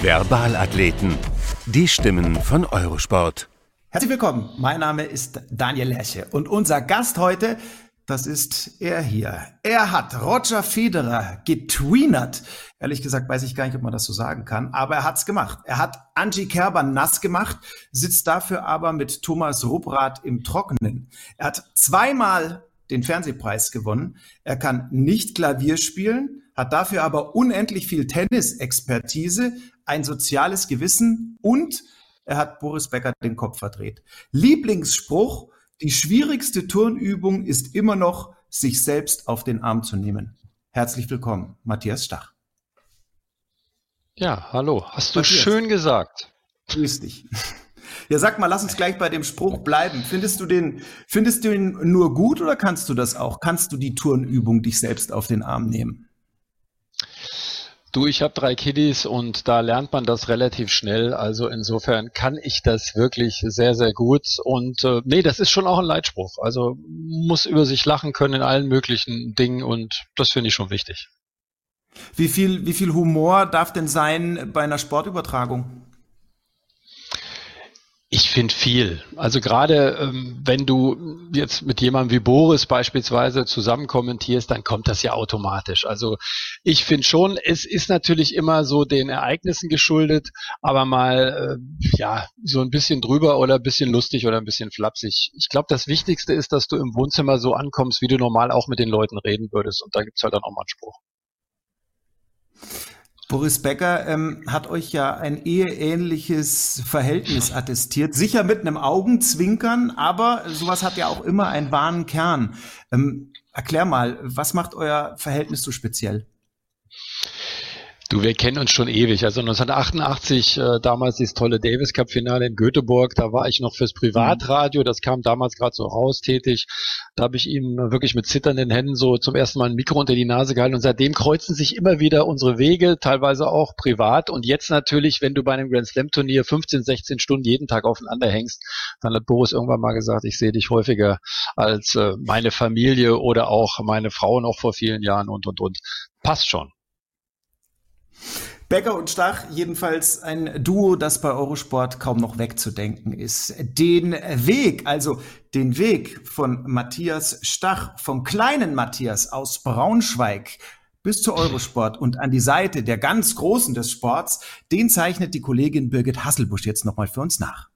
Verbalathleten. Die Stimmen von Eurosport. Herzlich willkommen. Mein Name ist Daniel Lerche und unser Gast heute, das ist er hier. Er hat Roger Federer getwienert. Ehrlich gesagt weiß ich gar nicht, ob man das so sagen kann, aber er hat's gemacht. Er hat Angie Kerber nass gemacht, sitzt dafür aber mit Thomas Rupprath im Trockenen. Er hat zweimal den Fernsehpreis gewonnen. Er kann nicht Klavier spielen, hat dafür aber unendlich viel Tennisexpertise, ein soziales Gewissen und er hat Boris Becker den Kopf verdreht. Lieblingsspruch: Die schwierigste Turnübung ist immer noch, sich selbst auf den Arm zu nehmen. Herzlich willkommen, Matthias Stach. Ja, hallo. Hast du Matthias schön gesagt. Grüß dich. Ja, sag mal, lass uns gleich bei dem Spruch bleiben. Findest du den nur gut oder kannst du das auch? Kannst du die Turnübung dich selbst auf den Arm nehmen? Du, ich habe 3 Kiddies und da lernt man das relativ schnell. Also insofern kann ich das wirklich sehr, sehr gut. Und nee, das ist schon auch ein Leitspruch. Also muss über sich lachen können in allen möglichen Dingen und das finde ich schon wichtig. Wie viel Humor darf denn sein bei einer Sportübertragung? Ich finde viel. Also gerade wenn du jetzt mit jemandem wie Boris beispielsweise zusammen kommentierst, dann kommt das ja automatisch. Also ich finde schon, es ist natürlich immer so den Ereignissen geschuldet, aber mal so ein bisschen drüber oder ein bisschen lustig oder ein bisschen flapsig. Ich glaube, das Wichtigste ist, dass du im Wohnzimmer so ankommst, wie du normal auch mit den Leuten reden würdest. Und da gibt's halt dann auch mal einen Spruch. Boris Becker hat euch ja ein eheähnliches Verhältnis attestiert. Sicher mit einem Augenzwinkern, aber sowas hat ja auch immer einen wahren Kern. Erklär mal, was macht euer Verhältnis so speziell? Du, wir kennen uns schon ewig. Also 1988, damals dieses tolle Davis Cup Finale in Göteborg, da war ich noch fürs Privatradio, das kam damals gerade so raus tätig. Da habe ich ihm wirklich mit zitternden Händen so zum ersten Mal ein Mikro unter die Nase gehalten und seitdem kreuzen sich immer wieder unsere Wege, teilweise auch privat und jetzt natürlich, wenn du bei einem Grand Slam Turnier 15, 16 Stunden jeden Tag aufeinander hängst, dann hat Boris irgendwann mal gesagt, ich sehe dich häufiger als meine Familie oder auch meine Frau noch vor vielen Jahren und. Passt schon. Becker und Stach, jedenfalls ein Duo, das bei Eurosport kaum noch wegzudenken ist. Den Weg von Matthias Stach, vom kleinen Matthias aus Braunschweig bis zu Eurosport und an die Seite der ganz Großen des Sports, den zeichnet die Kollegin Birgit Hasselbusch jetzt nochmal für uns nach.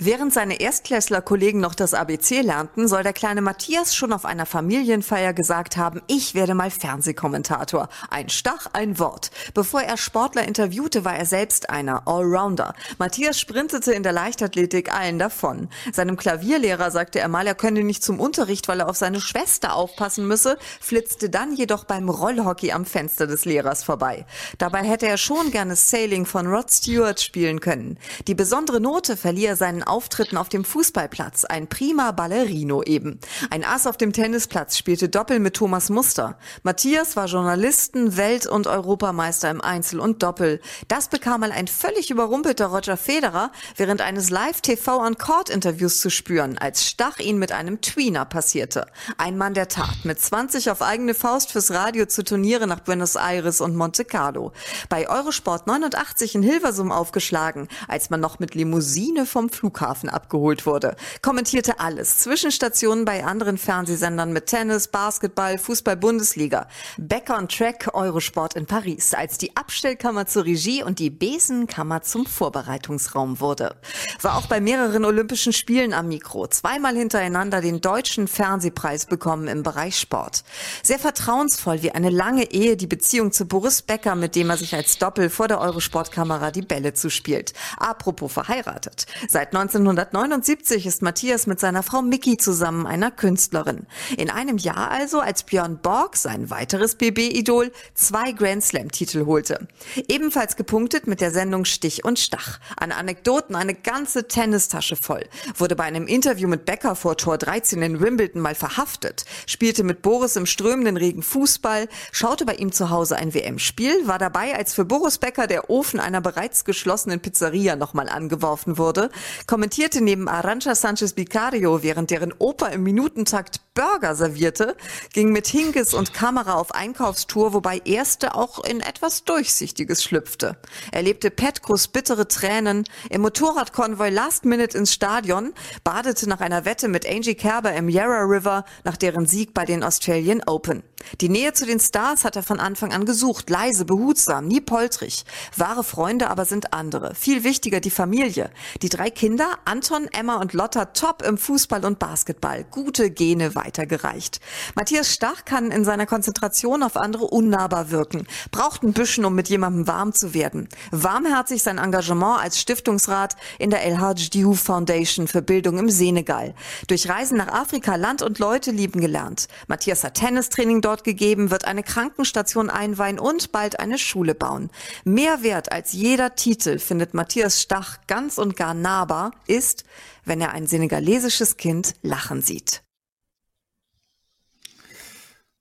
Während seine Erstklässler-Kollegen noch das ABC lernten, soll der kleine Matthias schon auf einer Familienfeier gesagt haben, ich werde mal Fernsehkommentator. Ein Stach, ein Wort. Bevor er Sportler interviewte, war er selbst einer, Allrounder. Matthias sprintete in der Leichtathletik allen davon. Seinem Klavierlehrer sagte er mal, er könne nicht zum Unterricht, weil er auf seine Schwester aufpassen müsse, flitzte dann jedoch beim Rollhockey am Fenster des Lehrers vorbei. Dabei hätte er schon gerne Sailing von Rod Stewart spielen können. Die besondere Note verlieh er seinen Auftritten auf dem Fußballplatz, ein prima Ballerino eben. Ein Ass auf dem Tennisplatz spielte Doppel mit Thomas Muster. Matthias war Journalisten-, Welt- und Europameister im Einzel und Doppel. Das bekam mal ein völlig überrumpelter Roger Federer während eines Live-TV-on-Court-Interviews zu spüren, als Stach ihn mit einem Tweener passierte. Ein Mann der Tat, mit 20 auf eigene Faust fürs Radio zu Turniere nach Buenos Aires und Monte Carlo. Bei Eurosport 89 in Hilversum aufgeschlagen, als man noch mit Limousine vom Flug Flughafen abgeholt wurde, kommentierte alles, Zwischenstationen bei anderen Fernsehsendern mit Tennis, Basketball, Fußball, Bundesliga, Back on Track, Eurosport in Paris, als die Abstellkammer zur Regie und die Besenkammer zum Vorbereitungsraum wurde. War auch bei mehreren Olympischen Spielen am Mikro, zweimal hintereinander den deutschen Fernsehpreis bekommen im Bereich Sport. Sehr vertrauensvoll wie eine lange Ehe die Beziehung zu Boris Becker, mit dem er sich als Doppel vor der Eurosport-Kamera die Bälle zuspielt. Apropos verheiratet. Seit 1979 ist Matthias mit seiner Frau Miki zusammen, einer Künstlerin. In einem Jahr also, als Björn Borg, sein weiteres BB-Idol, 2 Grand-Slam-Titel holte. Ebenfalls gepunktet mit der Sendung Stich und Stach. An Anekdoten eine ganze Tennistasche voll. Wurde bei einem Interview mit Becker vor Tor 13 in Wimbledon mal verhaftet. Spielte mit Boris im strömenden Regen Fußball. Schaute bei ihm zu Hause ein WM-Spiel. War dabei, als für Boris Becker der Ofen einer bereits geschlossenen Pizzeria nochmal angeworfen wurde. Kommentierte neben Arantxa Sánchez Vicario, während deren Opa im Minutentakt Burger servierte, ging mit Hingis und Kamera auf Einkaufstour, wobei Erste auch in etwas Durchsichtiges schlüpfte. Erlebte Petkos bittere Tränen, im Motorradkonvoi Last Minute ins Stadion, badete nach einer Wette mit Angie Kerber im Yarra River nach deren Sieg bei den Australian Open. Die Nähe zu den Stars hat er von Anfang an gesucht, leise, behutsam, nie poltrig. Wahre Freunde aber sind andere. Viel wichtiger die Familie. Die 3 Kinder, Anton, Emma und Lotta, top im Fußball und Basketball. Gute Gene weitergereicht. Matthias Stach kann in seiner Konzentration auf andere unnahbar wirken, braucht ein bisschen, um mit jemandem warm zu werden. Warmherzig sein Engagement als Stiftungsrat in der El Hadj Diouf Foundation für Bildung im Senegal. Durch Reisen nach Afrika Land und Leute lieben gelernt. Matthias hat Tennistraining dort gegeben, wird eine Krankenstation einweihen und bald eine Schule bauen. Mehr wert als jeder Titel, findet Matthias Stach ganz und gar nahbar, ist, wenn er ein senegalesisches Kind lachen sieht.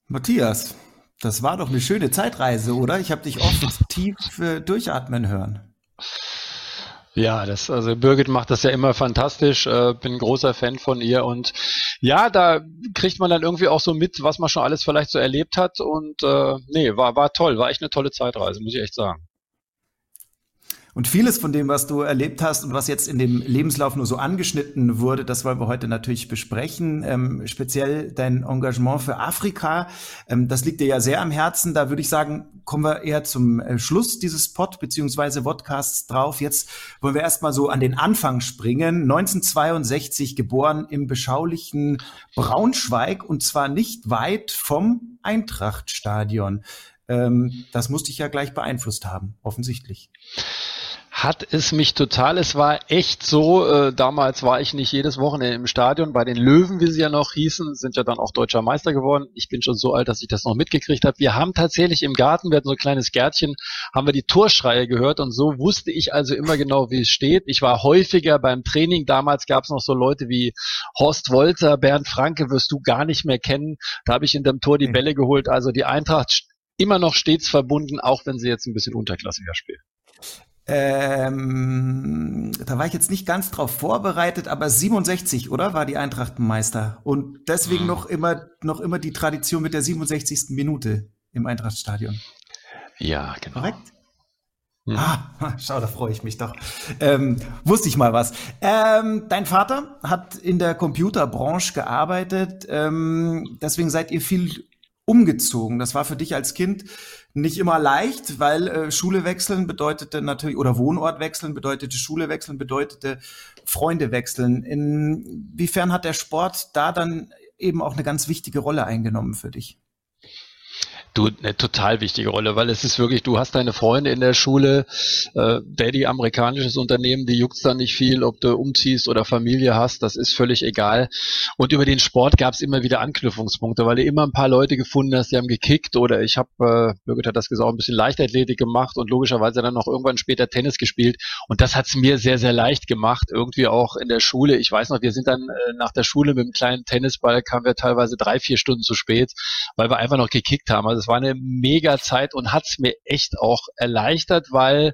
Matthias, das war doch eine schöne Zeitreise, oder? Ich habe dich oft tief durchatmen hören. Ja, also Birgit macht das ja immer fantastisch, bin ein großer Fan von ihr und ja, da kriegt man dann irgendwie auch so mit, was man schon alles vielleicht so erlebt hat und war toll, war echt eine tolle Zeitreise, muss ich echt sagen. Und vieles von dem, was du erlebt hast und was jetzt in dem Lebenslauf nur so angeschnitten wurde, das wollen wir heute natürlich besprechen. Speziell dein Engagement für Afrika, das liegt dir ja sehr am Herzen. Da würde ich sagen, kommen wir eher zum Schluss dieses Pod- bzw. Podcasts drauf. Jetzt wollen wir erstmal so an den Anfang springen. 1962 geboren im beschaulichen Braunschweig und zwar nicht weit vom Eintrachtstadion. Das musste ich ja gleich beeinflusst haben, offensichtlich. Hat es mich total, es war echt so, damals war ich nicht jedes Wochenende im Stadion, bei den Löwen, wie sie ja noch hießen, sind ja dann auch deutscher Meister geworden. Ich bin schon so alt, dass ich das noch mitgekriegt habe. Wir haben tatsächlich im Garten, wir hatten so ein kleines Gärtchen, haben wir die Torschreie gehört und so wusste ich also immer genau, wie es steht. Ich war häufiger beim Training, damals gab es noch so Leute wie Horst Wolter, Bernd Franke, wirst du gar nicht mehr kennen. Da habe ich in dem Tor die Bälle geholt, also die Eintracht immer noch stets verbunden, auch wenn sie jetzt ein bisschen unterklassiger spielen. Da war ich jetzt nicht ganz drauf vorbereitet, aber 67, oder? War die Eintracht Meister. Und deswegen noch immer die Tradition mit der 67. Minute im Eintrachtstadion. Ja, genau. Korrekt? Hm. Ah, schau, da freue ich mich doch. Wusste ich mal was. Dein Vater hat in der Computerbranche gearbeitet. Deswegen seid ihr viel umgezogen. Das war für dich als Kind nicht immer leicht, weil Schule wechseln bedeutete natürlich, oder Wohnort wechseln bedeutete Schule wechseln, bedeutete Freunde wechseln. Inwiefern hat der Sport da dann eben auch eine ganz wichtige Rolle eingenommen für dich? Du, eine total wichtige Rolle, weil es ist wirklich, du hast deine Freunde in der Schule, Daddy, amerikanisches Unternehmen, die juckt's dann nicht viel, ob du umziehst oder Familie hast, das ist völlig egal. Und über den Sport gab's immer wieder Anknüpfungspunkte, weil du immer ein paar Leute gefunden hast, die haben gekickt oder ich habe, Birgit hat das gesagt, ein bisschen Leichtathletik gemacht und logischerweise dann noch irgendwann später Tennis gespielt und das hat's mir sehr, sehr leicht gemacht, irgendwie auch in der Schule. Ich weiß noch, wir sind dann nach der Schule mit einem kleinen Tennisball, kamen wir teilweise 3-4 Stunden zu spät, weil wir einfach noch gekickt haben. Also es war eine mega Zeit und hat es mir echt auch erleichtert, weil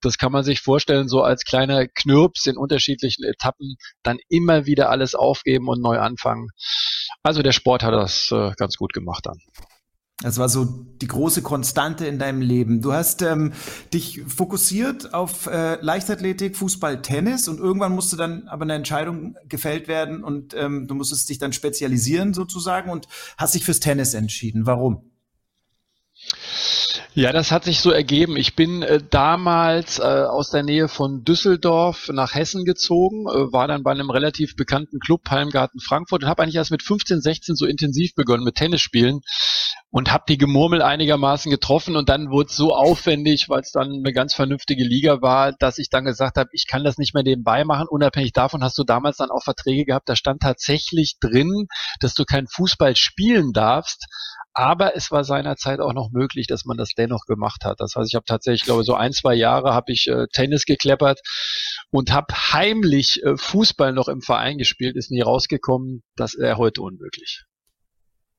das kann man sich vorstellen, so als kleiner Knirps in unterschiedlichen Etappen dann immer wieder alles aufgeben und neu anfangen. Also der Sport hat das ganz gut gemacht dann. Das war so die große Konstante in deinem Leben. Du hast dich fokussiert auf Leichtathletik, Fußball, Tennis und irgendwann musste dann aber eine Entscheidung gefällt werden und du musstest dich dann spezialisieren sozusagen und hast dich fürs Tennis entschieden. Warum? Ja, das hat sich so ergeben. Ich bin damals aus der Nähe von Düsseldorf nach Hessen gezogen, war dann bei einem relativ bekannten Club, Palmgarten Frankfurt, und habe eigentlich erst mit 15, 16 so intensiv begonnen mit Tennisspielen und habe die Gemurmel einigermaßen getroffen und dann wurde es so aufwendig, weil es dann eine ganz vernünftige Liga war, dass ich dann gesagt habe, ich kann das nicht mehr nebenbei machen. Unabhängig davon hast du damals dann auch Verträge gehabt, da stand tatsächlich drin, dass du keinen Fußball spielen darfst. Aber es war seinerzeit auch noch möglich, dass man das dennoch gemacht hat. Das heißt, ich habe tatsächlich, glaube so 1-2 Jahre habe ich Tennis gekleppert und habe heimlich Fußball noch im Verein gespielt, ist nie rausgekommen. Das wäre heute unmöglich.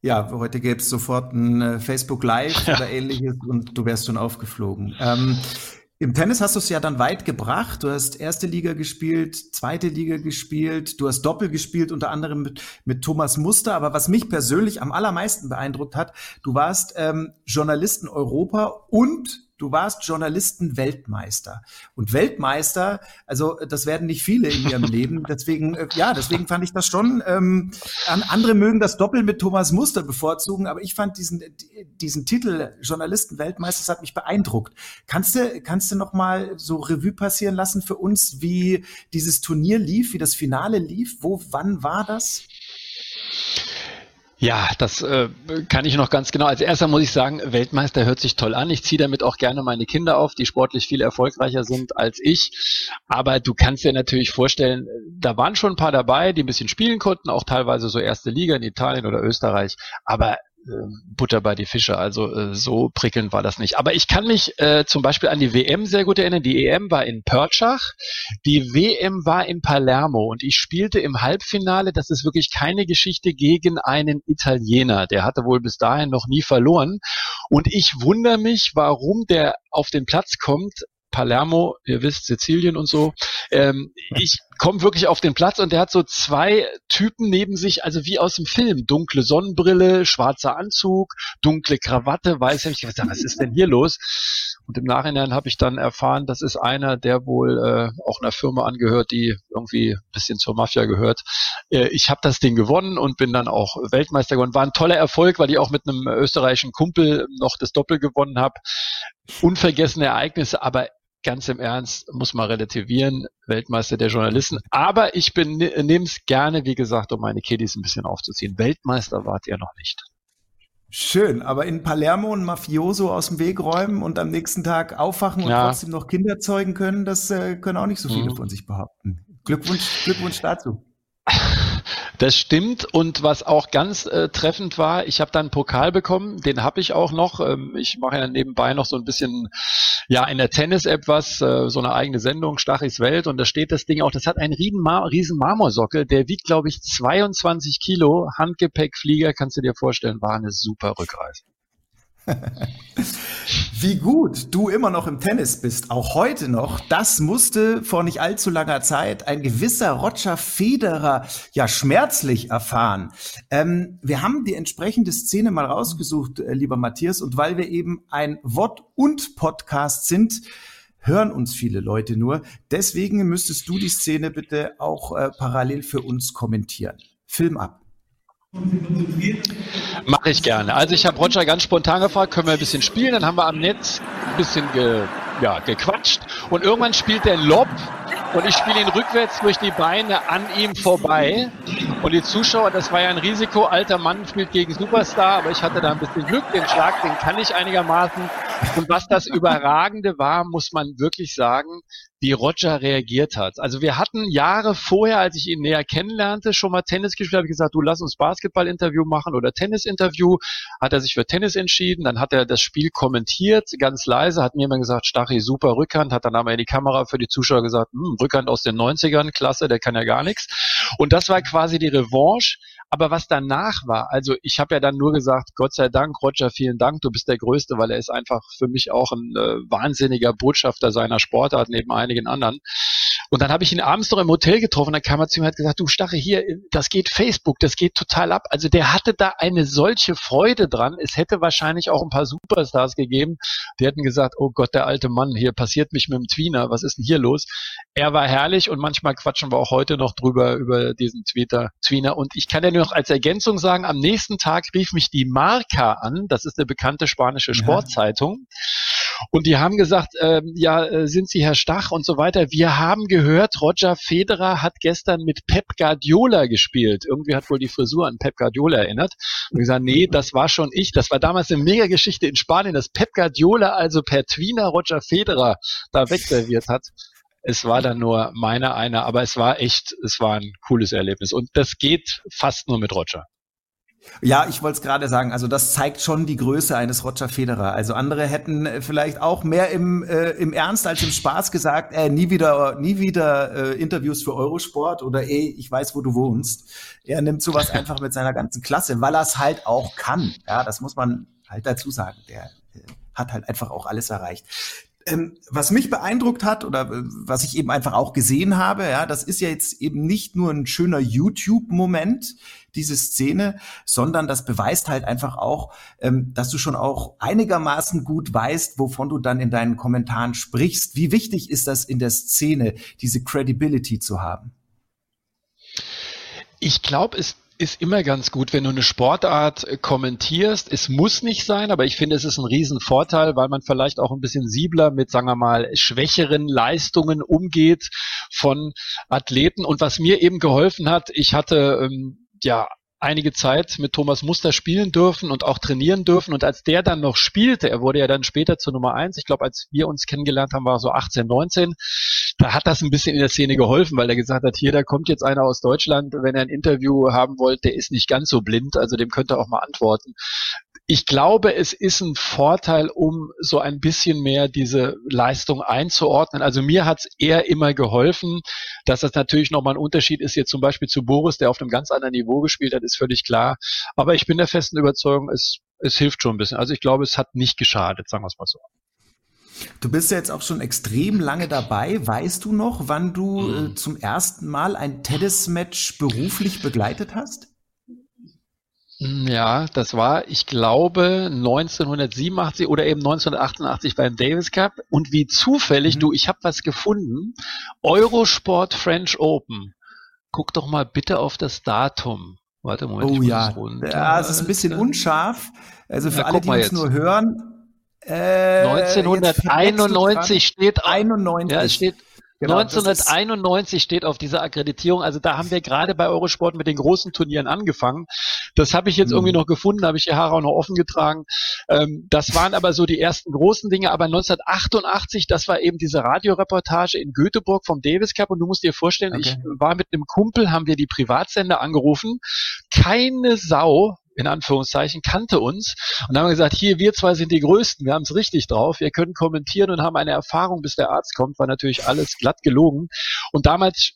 Ja, heute gäbe es sofort ein Facebook Live oder ähnliches und du wärst schon aufgeflogen. Im Tennis hast du es ja dann weit gebracht. Du hast erste Liga gespielt, zweite Liga gespielt, du hast Doppel gespielt, unter anderem mit Thomas Muster. Aber was mich persönlich am allermeisten beeindruckt hat, du warst Journalisten Europa und du warst Journalisten Weltmeister. Und Weltmeister, also das werden nicht viele in ihrem Leben. Deswegen, deswegen fand ich das schon. Andere mögen das Doppel mit Thomas Muster bevorzugen, aber ich fand diesen Titel Journalisten Weltmeister, das hat mich beeindruckt. Kannst du noch mal so Revue passieren lassen für uns, wie dieses Turnier lief, wie das Finale lief? Wann war das? Ja, das kann ich noch ganz genau. Als erster muss ich sagen, Weltmeister hört sich toll an. Ich ziehe damit auch gerne meine Kinder auf, die sportlich viel erfolgreicher sind als ich. Aber du kannst dir natürlich vorstellen, da waren schon ein paar dabei, die ein bisschen spielen konnten, auch teilweise so erste Liga in Italien oder Österreich. Aber Butter bei die Fische, also so prickelnd war das nicht. Aber ich kann mich zum Beispiel an die WM sehr gut erinnern. Die EM war in Pörtschach, die WM war in Palermo und ich spielte im Halbfinale, das ist wirklich keine Geschichte, gegen einen Italiener. Der hatte wohl bis dahin noch nie verloren und ich wundere mich, warum der auf den Platz kommt. Palermo, ihr wisst, Sizilien und so. Ich komme wirklich auf den Platz und der hat so zwei Typen neben sich, also wie aus dem Film. Dunkle Sonnenbrille, schwarzer Anzug, dunkle Krawatte, weiß ich nicht, was ist denn hier los? Und im Nachhinein habe ich dann erfahren, das ist einer, der wohl auch einer Firma angehört, die irgendwie ein bisschen zur Mafia gehört. Ich habe das Ding gewonnen und bin dann auch Weltmeister geworden. War ein toller Erfolg, weil ich auch mit einem österreichischen Kumpel noch das Doppel gewonnen habe. Unvergessene Ereignisse, aber ganz im Ernst, muss man relativieren, Weltmeister der Journalisten. Aber ich nehme es gerne, wie gesagt, um meine Kiddies ein bisschen aufzuziehen. Weltmeister wart ihr noch nicht. Schön, aber in Palermo ein Mafioso aus dem Weg räumen und am nächsten Tag aufwachen und trotzdem noch Kinder zeugen können, das können auch nicht so viele von sich behaupten. Glückwunsch dazu. Das stimmt und was auch ganz treffend war, ich habe dann einen Pokal bekommen, den habe ich auch noch, ich mache ja nebenbei noch so ein bisschen, in der Tennis-App was, so eine eigene Sendung, Stachis Welt und da steht das Ding auch, das hat einen riesen Marmorsockel, der wiegt glaube ich 22 Kilo, Handgepäckflieger, kannst du dir vorstellen, war eine super Rückreise. Wie gut du immer noch im Tennis bist, auch heute noch, das musste vor nicht allzu langer Zeit ein gewisser Roger Federer schmerzlich erfahren. Wir haben die entsprechende Szene mal rausgesucht, lieber Matthias, und weil wir eben ein Wort- und Podcast sind, hören uns viele Leute nur. Deswegen müsstest du die Szene bitte auch parallel für uns kommentieren. Film ab. Mache ich gerne. Also ich habe Roger ganz spontan gefragt, können wir ein bisschen spielen? Dann haben wir am Netz ein bisschen gequatscht und irgendwann spielt der Lob und ich spiele ihn rückwärts durch die Beine an ihm vorbei und die Zuschauer, das war ja ein Risiko, alter Mann spielt gegen Superstar, aber ich hatte da ein bisschen Glück, den Schlag, den kann ich einigermaßen und was das Überragende war, muss man wirklich sagen, wie Roger reagiert hat. Also wir hatten Jahre vorher, als ich ihn näher kennenlernte, schon mal Tennis gespielt, habe ich gesagt, du lass uns Basketball-Interview machen oder Tennis-Interview. Hat er sich für Tennis entschieden, dann hat er das Spiel kommentiert, ganz leise, hat mir immer gesagt, Stachi, super Rückhand, hat dann aber in die Kamera für die Zuschauer gesagt, Rückhand aus den 90ern, klasse, der kann ja gar nichts. Und das war quasi die Revanche. Aber was danach war, also ich habe ja dann nur gesagt, Gott sei Dank, Roger, vielen Dank, du bist der Größte, weil er ist einfach für mich auch ein wahnsinniger Botschafter seiner Sportart neben einigen anderen. Und dann habe ich ihn abends noch im Hotel getroffen, dann kam er zu mir und hat gesagt, du Stache, hier, das geht Facebook, das geht total ab. Also der hatte da eine solche Freude dran. Es hätte wahrscheinlich auch ein paar Superstars gegeben, die hätten gesagt, oh Gott, der alte Mann, hier passiert mich mit dem Tweener, was ist denn hier los? Er war herrlich und manchmal quatschen wir auch heute noch drüber, über diesen Tweener. Und ich kann ja nur noch als Ergänzung sagen, am nächsten Tag rief mich die Marca an, das ist eine bekannte spanische Sportzeitung, und die haben gesagt, sind Sie Herr Stach und so weiter. Wir haben gehört, Roger Federer hat gestern mit Pep Guardiola gespielt. Irgendwie hat wohl die Frisur an Pep Guardiola erinnert. Und gesagt, nee, das war schon ich. Das war damals eine Mega-Geschichte in Spanien, dass Pep Guardiola also per Tweener Roger Federer da wegserviert hat. Es war dann nur meiner einer, aber es war ein cooles Erlebnis. Und das geht fast nur mit Roger. Ja, ich wollte es gerade sagen, also das zeigt schon die Größe eines Roger Federer. Also andere hätten vielleicht auch mehr im Ernst als im Spaß gesagt, nie wieder Interviews für Eurosport oder ich weiß, wo du wohnst. Er nimmt sowas einfach mit seiner ganzen Klasse, weil er es halt auch kann. Ja, das muss man halt dazu sagen. Der hat halt einfach auch alles erreicht. Was mich beeindruckt hat oder was ich eben einfach auch gesehen habe, ja, das ist ja jetzt eben nicht nur ein schöner YouTube-Moment, diese Szene, sondern das beweist halt einfach auch, dass du schon auch einigermaßen gut weißt, wovon du dann in deinen Kommentaren sprichst. Wie wichtig ist das in der Szene, diese Credibility zu haben? Ich glaube, es ist immer ganz gut, wenn du eine Sportart kommentierst. Es muss nicht sein, aber ich finde, es ist ein Riesenvorteil, weil man vielleicht auch ein bisschen sensibler mit, sagen wir mal, schwächeren Leistungen umgeht von Athleten. Und was mir eben geholfen hat, ich hatte einige Zeit mit Thomas Muster spielen dürfen und auch trainieren dürfen. Und als der dann noch spielte, er wurde ja dann später zur Nummer 1, ich glaube, als wir uns kennengelernt haben, war er so 18, 19, da hat das ein bisschen in der Szene geholfen, weil er gesagt hat, hier, da kommt jetzt einer aus Deutschland, wenn er ein Interview haben wollt, der ist nicht ganz so blind, also dem könnt ihr auch mal antworten. Ich glaube, es ist ein Vorteil, um so ein bisschen mehr diese Leistung einzuordnen. Also mir hat's eher immer geholfen, dass das natürlich nochmal ein Unterschied ist, jetzt zum Beispiel zu Boris, der auf einem ganz anderen Niveau gespielt hat, ist völlig klar. Aber ich bin der festen Überzeugung, es hilft schon ein bisschen. Also ich glaube, es hat nicht geschadet, sagen wir es mal so. Du bist ja jetzt auch schon extrem lange dabei. Weißt du noch, wann du zum ersten Mal ein Tennis-Match beruflich begleitet hast? Ja, das war, ich glaube, 1987 oder eben 1988 beim Davis Cup. Und wie zufällig, ich habe was gefunden. Eurosport French Open. Guck doch mal bitte auf das Datum. Warte, Moment, ich muss es runter. Ja, es ist ein bisschen unscharf. Also für alle, die es nur hören. 1991 steht auf. 91. Ja, es steht... Genau, 1991 steht auf dieser Akkreditierung, also da haben wir gerade bei Eurosport mit den großen Turnieren angefangen. Das habe ich jetzt irgendwie noch gefunden, habe ich die Haare auch noch offen getragen. Das waren aber so die ersten großen Dinge, aber 1988, das war eben diese Radioreportage in Göteborg vom Davis Cup und du musst dir vorstellen, Ich war mit einem Kumpel, haben wir die Privatsender angerufen, keine Sau, in Anführungszeichen, kannte uns und haben gesagt, hier, wir zwei sind die Größten, wir haben es richtig drauf, wir können kommentieren und haben eine Erfahrung, bis der Arzt kommt, war natürlich alles glatt gelogen. Und damals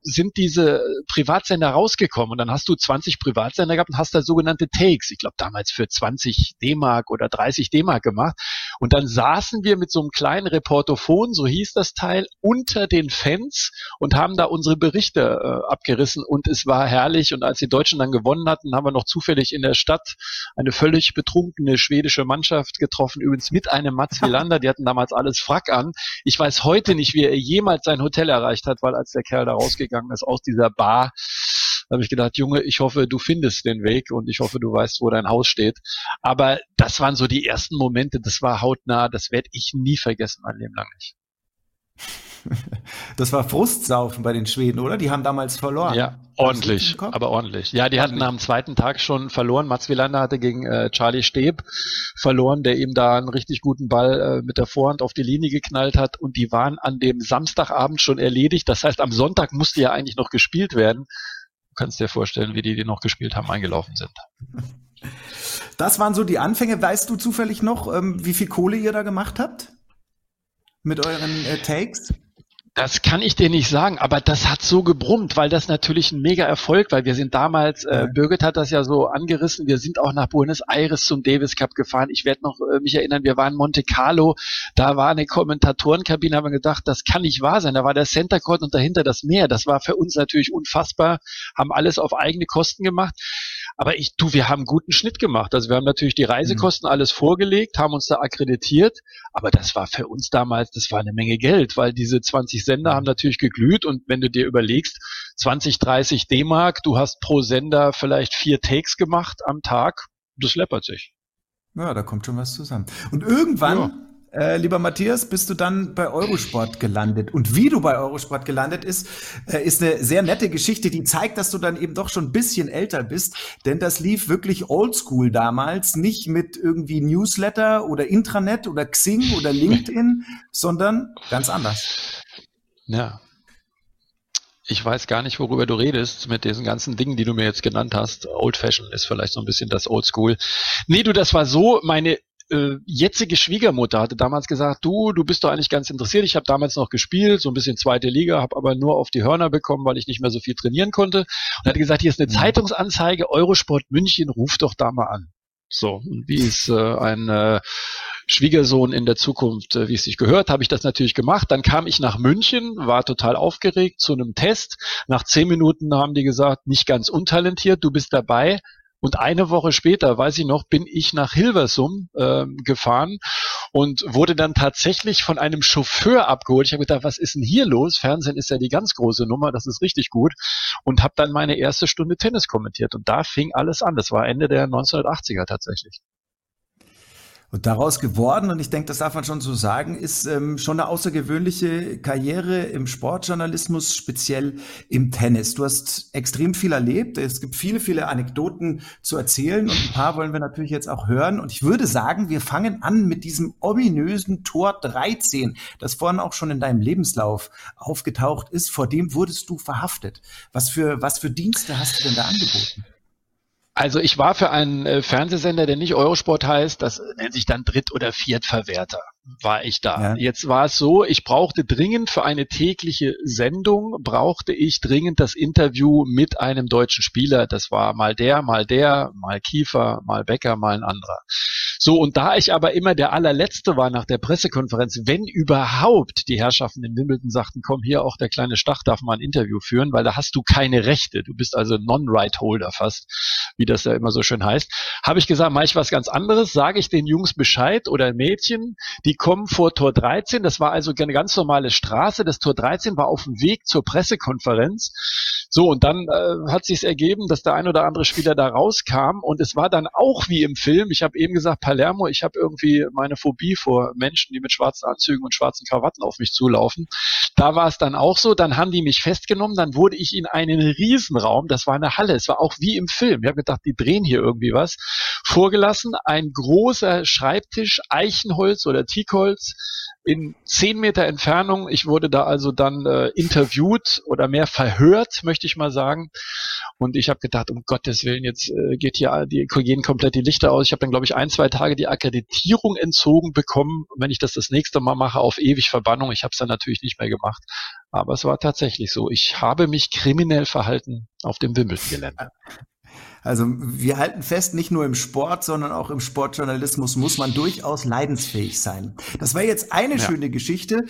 sind diese Privatsender rausgekommen und dann hast du 20 Privatsender gehabt und hast da sogenannte Takes, ich glaube damals für 20 D-Mark oder 30 D-Mark gemacht. Und dann saßen wir mit so einem kleinen Reportophon, so hieß das Teil, unter den Fans und haben da unsere Berichte abgerissen und es war herrlich. Und als die Deutschen dann gewonnen hatten, haben wir noch zufällig in der Stadt eine völlig betrunkene schwedische Mannschaft getroffen, übrigens mit einem Mats Wilander, die hatten damals alles Frack an. Ich weiß heute nicht, wie er jemals sein Hotel erreicht hat, weil als der Kerl da rausgegangen ist aus dieser Bar, habe ich gedacht, Junge, ich hoffe, du findest den Weg und ich hoffe, du weißt, wo dein Haus steht. Aber das waren so die ersten Momente, das war hautnah, das werde ich nie vergessen, mein Leben lang nicht. Das war Frustsaufen bei den Schweden, oder? Die haben damals verloren. Ja, ordentlich, aber ordentlich. Ja, die hatten am zweiten Tag schon verloren. Mats Wilander hatte gegen Charlie Steeb verloren, der ihm da einen richtig guten Ball mit der Vorhand auf die Linie geknallt hat. Und die waren an dem Samstagabend schon erledigt. Das heißt, am Sonntag musste ja eigentlich noch gespielt werden. Du kannst dir vorstellen, wie die noch gespielt haben, eingelaufen sind. Das waren so die Anfänge. Weißt du zufällig noch, wie viel Kohle ihr da gemacht habt? Mit euren Takes? Das kann ich dir nicht sagen, aber das hat so gebrummt, weil das natürlich ein mega Erfolg war. Wir sind damals, Birgit hat das ja so angerissen, wir sind auch nach Buenos Aires zum Davis Cup gefahren. Ich werde noch mich erinnern, wir waren in Monte Carlo, da war eine Kommentatorenkabine, haben wir gedacht, das kann nicht wahr sein. Da war der Center Court und dahinter das Meer. Das war für uns natürlich unfassbar, haben alles auf eigene Kosten gemacht. Aber wir haben einen guten Schnitt gemacht. Also wir haben natürlich die Reisekosten alles vorgelegt, haben uns da akkreditiert. Aber das war für uns damals, das war eine Menge Geld, weil diese 20 Sender haben natürlich geglüht. Und wenn du dir überlegst, 20, 30 D-Mark, du hast pro Sender vielleicht 4 Takes gemacht am Tag, das läppert sich. Ja, da kommt schon was zusammen. Und irgendwann, lieber Matthias, bist du dann bei Eurosport gelandet. Und wie du bei Eurosport gelandet bist, ist eine sehr nette Geschichte, die zeigt, dass du dann eben doch schon ein bisschen älter bist. Denn das lief wirklich oldschool damals. Nicht mit irgendwie Newsletter oder Intranet oder Xing oder LinkedIn, sondern ganz anders. Ja. Ich weiß gar nicht, worüber du redest mit diesen ganzen Dingen, die du mir jetzt genannt hast. Old Fashion ist vielleicht so ein bisschen das Oldschool. Nee, du, das war so, meine jetzige Schwiegermutter hatte damals gesagt, du bist doch eigentlich ganz interessiert. Ich habe damals noch gespielt, so ein bisschen zweite Liga, habe aber nur auf die Hörner bekommen, weil ich nicht mehr so viel trainieren konnte. Und hat gesagt, hier ist eine Zeitungsanzeige, Eurosport München, ruf doch da mal an. So, und wie es ein Schwiegersohn in der Zukunft, wie es sich gehört, habe ich das natürlich gemacht. Dann kam ich nach München, war total aufgeregt zu einem Test. Nach 10 Minuten haben die gesagt, nicht ganz untalentiert, du bist dabei. Und eine Woche später, weiß ich noch, bin ich nach Hilversum gefahren und wurde dann tatsächlich von einem Chauffeur abgeholt. Ich habe gedacht, was ist denn hier los? Fernsehen ist ja die ganz große Nummer, das ist richtig gut. Und habe dann meine erste Stunde Tennis kommentiert. Und da fing alles an. Das war Ende der 1980er tatsächlich. Und daraus geworden, und ich denke, das darf man schon so sagen, ist schon eine außergewöhnliche Karriere im Sportjournalismus, speziell im Tennis. Du hast extrem viel erlebt. Es gibt viele, viele Anekdoten zu erzählen und ein paar wollen wir natürlich jetzt auch hören. Und ich würde sagen, wir fangen an mit diesem ominösen Tor 13, das vorhin auch schon in deinem Lebenslauf aufgetaucht ist. Vor dem wurdest du verhaftet. Was für Dienste hast du denn da angeboten? Also ich war für einen Fernsehsender, der nicht Eurosport heißt, das nennt sich dann Dritt- oder Viertverwerter, war ich da. Ja. Jetzt war es so, ich brauchte dringend für eine tägliche Sendung, das Interview mit einem deutschen Spieler. Das war mal der, mal Kiefer, mal Becker, mal ein anderer. So, und da ich aber immer der allerletzte war nach der Pressekonferenz, wenn überhaupt die Herrschaften in Wimbledon sagten, komm hier, auch der kleine Stach darf mal ein Interview führen, weil da hast du keine Rechte. Du bist also Non-Right-Holder fast, wie das ja immer so schön heißt. Habe ich gesagt, mache ich was ganz anderes, sage ich den Jungs Bescheid oder Mädchen, die kommen vor Tor 13. Das war also eine ganz normale Straße. Das Tor 13 war auf dem Weg zur Pressekonferenz. So, und dann hat sich's ergeben, dass der ein oder andere Spieler da rauskam. Und es war dann auch wie im Film. Ich habe eben gesagt, Palermo, ich habe irgendwie meine Phobie vor Menschen, die mit schwarzen Anzügen und schwarzen Krawatten auf mich zulaufen. Da war es dann auch so. Dann haben die mich festgenommen. Dann wurde ich in einen Riesenraum. Das war eine Halle. Es war auch wie im Film. Ich habe gedacht, die drehen hier irgendwie was. Vorgelassen, ein großer Schreibtisch, Eichenholz oder Teakholz. In 10 Meter Entfernung, ich wurde da also dann interviewt oder mehr verhört, möchte ich mal sagen. Und ich habe gedacht, um Gottes Willen, jetzt gehen komplett die Lichter aus. Ich habe dann, glaube ich, 1-2 Tage die Akkreditierung entzogen bekommen. Wenn ich das nächste Mal mache, auf ewig Verbannung. Ich habe es dann natürlich nicht mehr gemacht. Aber es war tatsächlich so. Ich habe mich kriminell verhalten auf dem Wimbledon-Gelände. Also wir halten fest, nicht nur im Sport, sondern auch im Sportjournalismus muss man durchaus leidensfähig sein. Das war jetzt eine schöne Geschichte.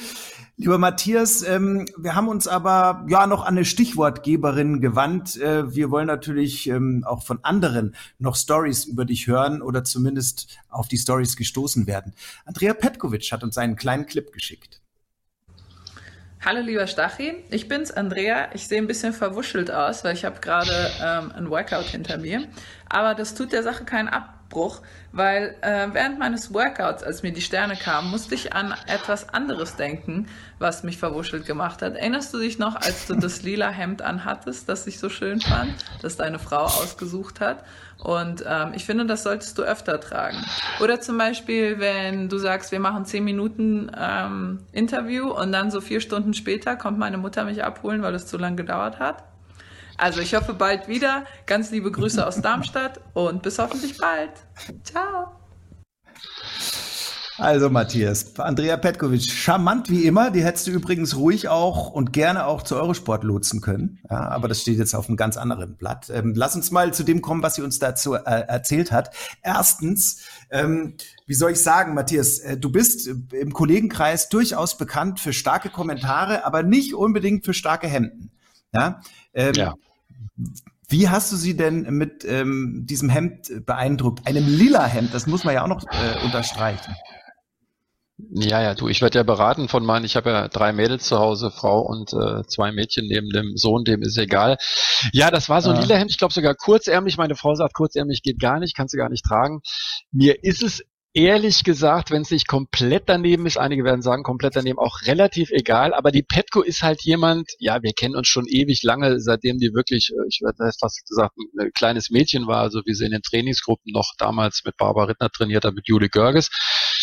Lieber Matthias, wir haben uns aber noch an eine Stichwortgeberin gewandt. Wir wollen natürlich auch von anderen noch Stories über dich hören oder zumindest auf die Stories gestoßen werden. Andrea Petkovic hat uns einen kleinen Clip geschickt. Hallo lieber Stachi, ich bin's Andrea. Ich sehe ein bisschen verwuschelt aus, weil ich habe gerade ein Workout hinter mir. Aber das tut der Sache keinen Abbruch, weil während meines Workouts, als mir die Sterne kamen, musste ich an etwas anderes denken, was mich verwuschelt gemacht hat. Erinnerst du dich noch, als du das lila Hemd anhattest, das ich so schön fand, das deine Frau ausgesucht hat? Und ich finde, das solltest du öfter tragen. Oder zum Beispiel, wenn du sagst, wir machen 10 Minuten Interview und dann so 4 Stunden später kommt meine Mutter mich abholen, weil es zu lang gedauert hat. Also ich hoffe bald wieder. Ganz liebe Grüße aus Darmstadt und bis hoffentlich bald. Ciao. Also Matthias, Andrea Petkovic, charmant wie immer. Die hättest du übrigens ruhig auch und gerne auch zu Eurosport lotsen können. Ja, aber das steht jetzt auf einem ganz anderen Blatt. Lass uns mal zu dem kommen, was sie uns dazu erzählt hat. Erstens, wie soll ich sagen, Matthias, du bist im Kollegenkreis durchaus bekannt für starke Kommentare, aber nicht unbedingt für starke Hemden. Ja. Wie hast du sie denn mit diesem Hemd beeindruckt? Einem lila Hemd, das muss man ja auch noch unterstreichen. Ja, du, ich werde ja beraten von ich habe ja 3 Mädels zu Hause, Frau und 2 Mädchen neben dem Sohn, dem ist egal. Ja, das war so ein lila Hemd, ich glaube sogar kurzärmlich. Meine Frau sagt, kurzärmlich geht gar nicht, kannst du gar nicht tragen. Mir ist es ehrlich gesagt, wenn es nicht komplett daneben ist, einige werden sagen, komplett daneben, auch relativ egal, aber die Petko ist halt jemand, ja, wir kennen uns schon ewig lange, seitdem die wirklich, ich hätte fast gesagt, ein kleines Mädchen war, also wie sie in den Trainingsgruppen noch damals mit Barbara Rittner trainiert hat, mit Jule Görges.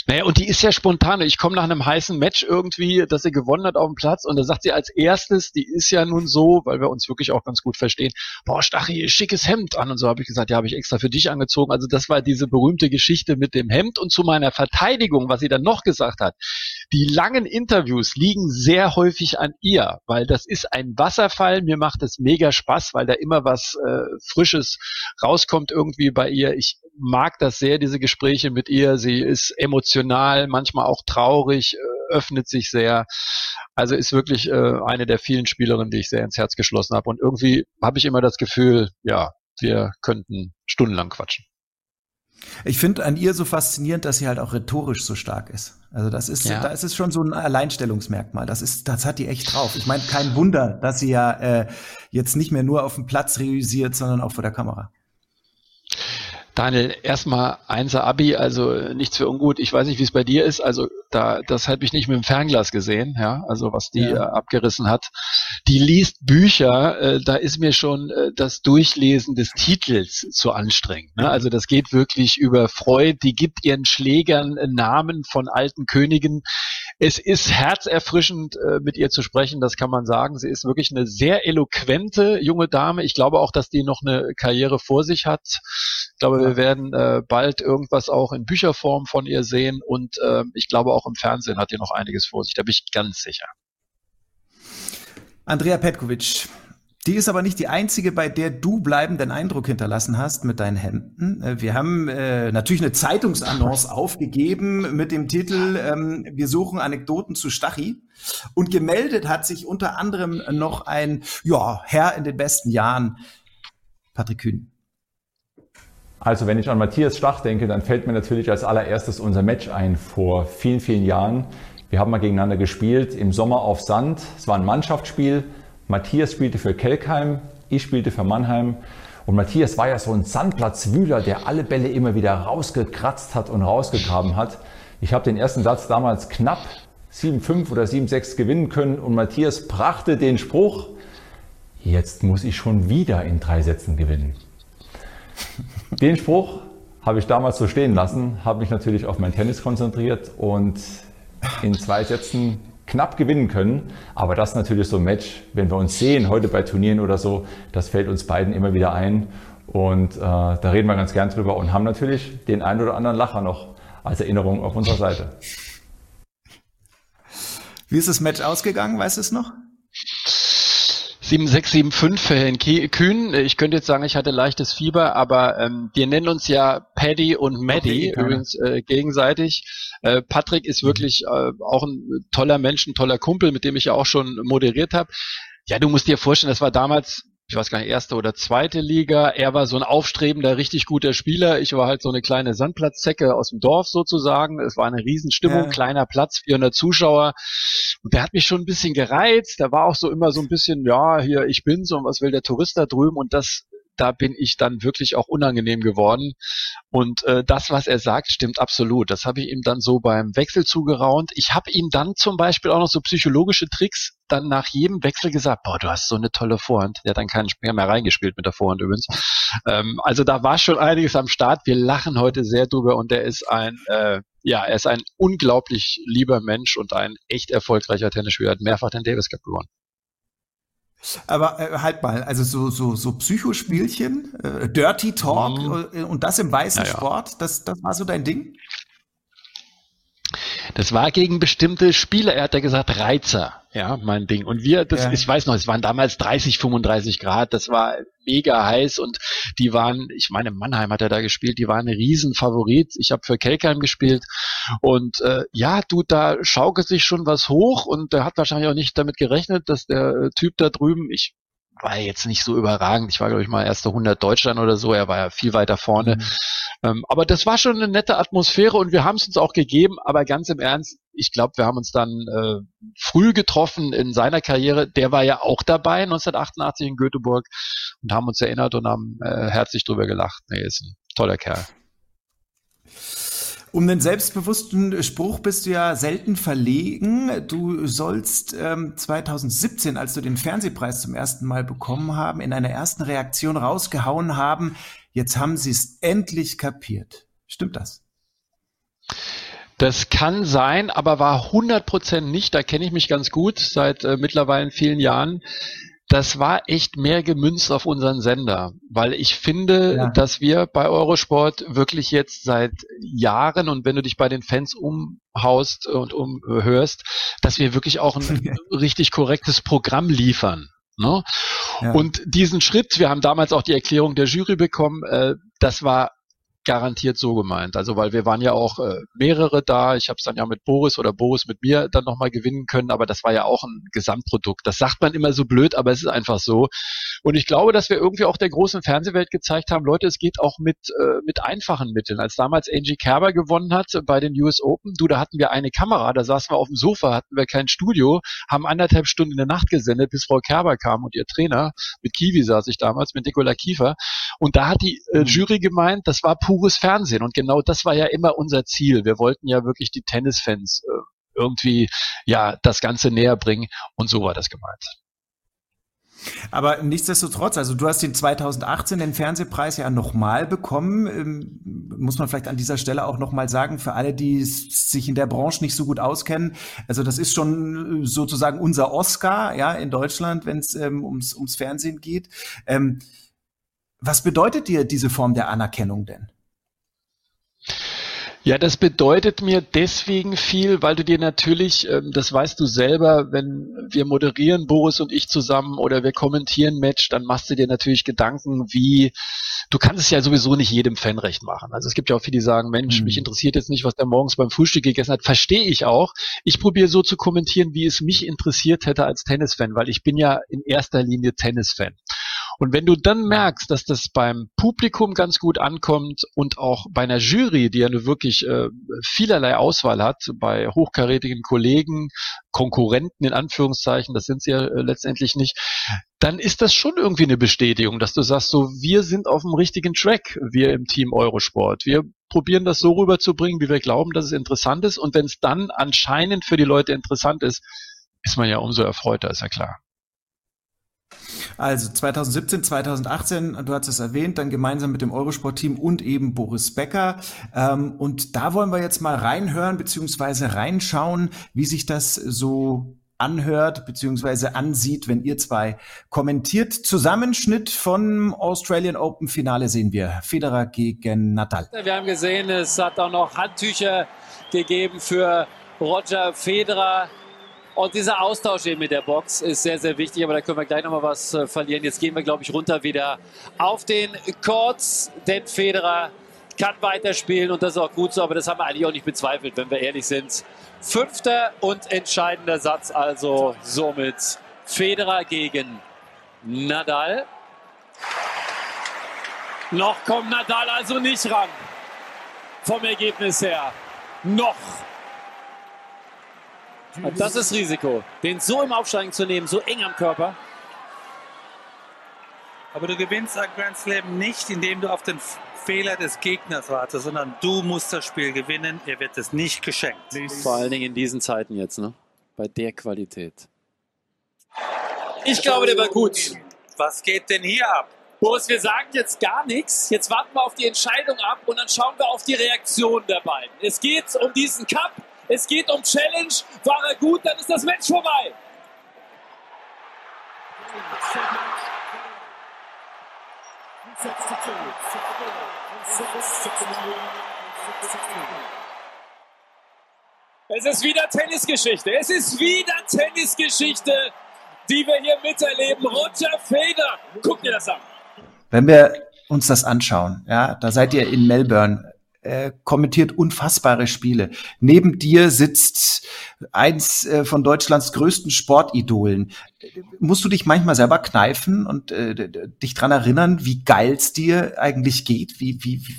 Naja, und die ist ja spontan. Ich komme nach einem heißen Match irgendwie, dass sie gewonnen hat auf dem Platz, und da sagt sie als erstes, die ist ja nun so, weil wir uns wirklich auch ganz gut verstehen, boah, Stachi, schickes Hemd an, und so habe ich gesagt, ja, habe ich extra für dich angezogen. Also das war diese berühmte Geschichte mit dem Hemd. Und zu meiner Verteidigung, was sie dann noch gesagt hat, die langen Interviews liegen sehr häufig an ihr, weil das ist ein Wasserfall. Mir macht es mega Spaß, weil da immer was Frisches rauskommt irgendwie bei ihr. Ich mag das sehr, diese Gespräche mit ihr. Sie ist emotional, manchmal auch traurig, öffnet sich sehr. Also ist wirklich eine der vielen Spielerinnen, die ich sehr ins Herz geschlossen habe. Und irgendwie habe ich immer das Gefühl, ja, wir könnten stundenlang quatschen. Ich finde an ihr so faszinierend, dass sie halt auch rhetorisch so stark ist. Also das ist, da ist es schon so ein Alleinstellungsmerkmal. Das hat die echt drauf. Ich meine, kein Wunder, dass sie ja jetzt nicht mehr nur auf dem Platz realisiert, sondern auch vor der Kamera. Daniel, erstmal 1er Abi, also nichts für ungut. Ich weiß nicht, wie es bei dir ist. Also das habe ich nicht mit dem Fernglas gesehen, ja. Also was die abgerissen hat. Die liest Bücher, da ist mir schon das Durchlesen des Titels zu anstrengend. Ne? Also das geht wirklich über Freud. Die gibt ihren Schlägern Namen von alten Königen. Es ist herzerfrischend, mit ihr zu sprechen, das kann man sagen. Sie ist wirklich eine sehr eloquente junge Dame. Ich glaube auch, dass die noch eine Karriere vor sich hat. Ich glaube, wir werden bald irgendwas auch in Bücherform von ihr sehen. Und ich glaube, auch im Fernsehen hat ihr noch einiges vor sich. Da bin ich ganz sicher. Andrea Petkovic, die ist aber nicht die einzige, bei der du bleibenden Eindruck hinterlassen hast mit deinen Hemden. Wir haben natürlich eine Zeitungsannonce aufgegeben mit dem Titel Wir suchen Anekdoten zu Stachi. Und gemeldet hat sich unter anderem noch ein Herr in den besten Jahren, Patrick Kühn. Also wenn ich an Matthias Stach denke, dann fällt mir natürlich als allererstes unser Match ein vor vielen, vielen Jahren. Wir haben mal gegeneinander gespielt, im Sommer auf Sand. Es war ein Mannschaftsspiel. Matthias spielte für Kelkheim, ich spielte für Mannheim. Und Matthias war ja so ein Sandplatzwühler, der alle Bälle immer wieder rausgekratzt hat und rausgegraben hat. Ich habe den ersten Satz damals knapp 7-5 oder 7-6 gewinnen können und Matthias brachte den Spruch, jetzt muss ich schon wieder in 3 Sätzen gewinnen. Den Spruch habe ich damals so stehen lassen, habe mich natürlich auf mein Tennis konzentriert und in 2 Sätzen knapp gewinnen können. Aber das ist natürlich so ein Match, wenn wir uns sehen, heute bei Turnieren oder so, das fällt uns beiden immer wieder ein. Und da reden wir ganz gern drüber und haben natürlich den einen oder anderen Lacher noch als Erinnerung auf unserer Seite. Wie ist das Match ausgegangen, weißt du es noch? 7-6, 7-5 für Herrn Kühn. Ich könnte jetzt sagen, ich hatte leichtes Fieber, aber wir nennen uns ja Paddy und Maddie übrigens gegenseitig. Patrick ist wirklich auch ein toller Mensch, ein toller Kumpel, mit dem ich ja auch schon moderiert habe. Ja, du musst dir vorstellen, das war damals, ich weiß gar nicht, 1. oder 2. Liga. Er war so ein aufstrebender, richtig guter Spieler. Ich war halt so eine kleine Sandplatzzecke aus dem Dorf sozusagen. Es war eine Riesenstimmung, kleiner Platz, 400 Zuschauer. Und der hat mich schon ein bisschen gereizt, da war auch so immer so ein bisschen, ja, hier, ich bin's und was will der Tourist da drüben, und da bin ich dann wirklich auch unangenehm geworden, und das, was er sagt, stimmt absolut. Das habe ich ihm dann so beim Wechsel zugeraunt. Ich habe ihm dann zum Beispiel auch noch so psychologische Tricks dann nach jedem Wechsel gesagt, boah, du hast so eine tolle Vorhand. Der hat dann keinen Speer mehr reingespielt mit der Vorhand übrigens. Also da war schon einiges am Start. Wir lachen heute sehr drüber, und er ist ein unglaublich lieber Mensch und ein echt erfolgreicher Tennisspieler. Er hat mehrfach den Davis Cup gewonnen. Aber halt mal, also so Psychospielchen, Dirty Talk und das im weißen Sport, das war so dein Ding? Das war gegen bestimmte Spieler. Er hat ja gesagt, Reizer, ja, mein Ding. Und wir, das, ich weiß noch, es waren damals 30, 35 Grad. Das war mega heiß und die waren, ich meine, Mannheim hat er da gespielt. Die waren ein Riesenfavorit. Ich habe für Kelkheim gespielt und ja, du, da schaukelt sich schon was hoch und der hat wahrscheinlich auch nicht damit gerechnet, dass der Typ da drüben, ich war jetzt nicht so überragend. Ich war, glaube ich, mal erster 100 Deutschland oder so. Er war ja viel weiter vorne. Aber das war schon eine nette Atmosphäre und wir haben es uns auch gegeben. Aber ganz im Ernst, ich glaube, wir haben uns dann früh getroffen in seiner Karriere. Der war ja auch dabei, 1988 in Göteborg, und haben uns erinnert und haben herzlich drüber gelacht. Nee, ist ein toller Kerl. Um den selbstbewussten Spruch bist du ja selten verlegen. Du sollst 2017, als du den Fernsehpreis zum ersten Mal bekommen haben, in einer ersten Reaktion rausgehauen haben, jetzt haben sie es endlich kapiert. Stimmt das? Das kann sein, aber war 100% nicht. Da kenne ich mich ganz gut seit mittlerweile vielen Jahren. Das war echt mehr gemünzt auf unseren Sender, weil ich finde, dass wir bei Eurosport wirklich jetzt seit Jahren, und wenn du dich bei den Fans umhaust und umhörst, dass wir wirklich auch ein richtig korrektes Programm liefern. Ne? Ja. Und diesen Schritt, wir haben damals auch die Erklärung der Jury bekommen, das war garantiert so gemeint. Also, weil wir waren ja auch mehrere da. Ich habe es dann ja mit Boris oder Boris mit mir dann nochmal gewinnen können, aber das war ja auch ein Gesamtprodukt. Das sagt man immer so blöd, aber es ist einfach so. Und ich glaube, dass wir irgendwie auch der großen Fernsehwelt gezeigt haben, Leute, es geht auch mit einfachen Mitteln. Als damals Angie Kerber gewonnen hat bei den US Open, du, da hatten wir eine Kamera, da saßen wir auf dem Sofa, hatten wir kein Studio, haben 1,5 Stunden in der Nacht gesendet, bis Frau Kerber kam und ihr Trainer, mit Kiwi saß ich damals, mit Nicola Kiefer. Und da hat die Jury gemeint, das war pures Fernsehen. Und genau das war ja immer unser Ziel. Wir wollten ja wirklich die Tennisfans irgendwie ja das Ganze näher bringen. Und so war das gemeint. Aber nichtsdestotrotz, also du hast den 2018 den Fernsehpreis ja nochmal bekommen. Muss man vielleicht an dieser Stelle auch nochmal sagen, für alle, die sich in der Branche nicht so gut auskennen. Also das ist schon sozusagen unser Oscar, ja, in Deutschland, wenn es ums Fernsehen geht. Was bedeutet dir diese Form der Anerkennung denn? Ja, das bedeutet mir deswegen viel, weil du dir natürlich, das weißt du selber, wenn wir moderieren, Boris und ich zusammen, oder wir kommentieren Match, dann machst du dir natürlich Gedanken, wie, du kannst es ja sowieso nicht jedem Fan recht machen. Also es gibt ja auch viele, die sagen, Mensch, mich interessiert jetzt nicht, was der morgens beim Frühstück gegessen hat. Verstehe ich auch. Ich probiere so zu kommentieren, wie es mich interessiert hätte als Tennisfan, weil ich bin ja in erster Linie Tennisfan. Und wenn du dann merkst, dass das beim Publikum ganz gut ankommt und auch bei einer Jury, die ja nur wirklich vielerlei Auswahl hat, bei hochkarätigen Kollegen, Konkurrenten in Anführungszeichen, das sind sie ja letztendlich nicht, dann ist das schon irgendwie eine Bestätigung, dass du sagst, so, wir sind auf dem richtigen Track, wir im Team Eurosport. Wir probieren das so rüberzubringen, wie wir glauben, dass es interessant ist. Und wenn es dann anscheinend für die Leute interessant ist, ist man ja umso erfreuter, ist ja klar. Also 2017, 2018, du hast es erwähnt, dann gemeinsam mit dem Eurosport-Team und eben Boris Becker. Und da wollen wir jetzt mal reinhören bzw. reinschauen, wie sich das so anhört bzw. ansieht, wenn ihr zwei kommentiert. Zusammenschnitt vom Australian Open Finale sehen wir. Federer gegen Nadal. Wir haben gesehen, es hat auch noch Handtücher gegeben für Roger Federer. Und dieser Austausch eben mit der Box ist sehr, sehr wichtig, aber da können wir gleich nochmal was verlieren. Jetzt gehen wir, glaube ich, runter wieder auf den Courts, denn Federer kann weiterspielen und das ist auch gut so, aber das haben wir eigentlich auch nicht bezweifelt, wenn wir ehrlich sind. 5. und entscheidender Satz also somit Federer gegen Nadal. Noch kommt Nadal also nicht ran, vom Ergebnis her. Noch. Das ist Risiko, den so im Aufsteigen zu nehmen, so eng am Körper. Aber du gewinnst ein Grand Slam nicht, indem du auf den Fehler des Gegners wartest, sondern du musst das Spiel gewinnen, ihr wird es nicht geschenkt. Vor allen Dingen in diesen Zeiten jetzt, ne? Bei der Qualität. Ich glaube, der war gut. Was geht denn hier ab? Boris, wir sagen jetzt gar nichts. Jetzt warten wir auf die Entscheidung ab und dann schauen wir auf die Reaktion der beiden. Es geht um diesen Cup. Es geht um Challenge. War er gut, dann ist das Match vorbei. Es ist wieder Tennisgeschichte. Es ist wieder Tennisgeschichte, die wir hier miterleben. Roger Federer, guck dir das an. Wenn wir uns das anschauen, ja, da seid ihr in Melbourne, kommentiert unfassbare Spiele. Neben dir sitzt eins von Deutschlands größten Sportidolen. Musst du dich manchmal selber kneifen und dich dran erinnern, wie geil es dir eigentlich geht,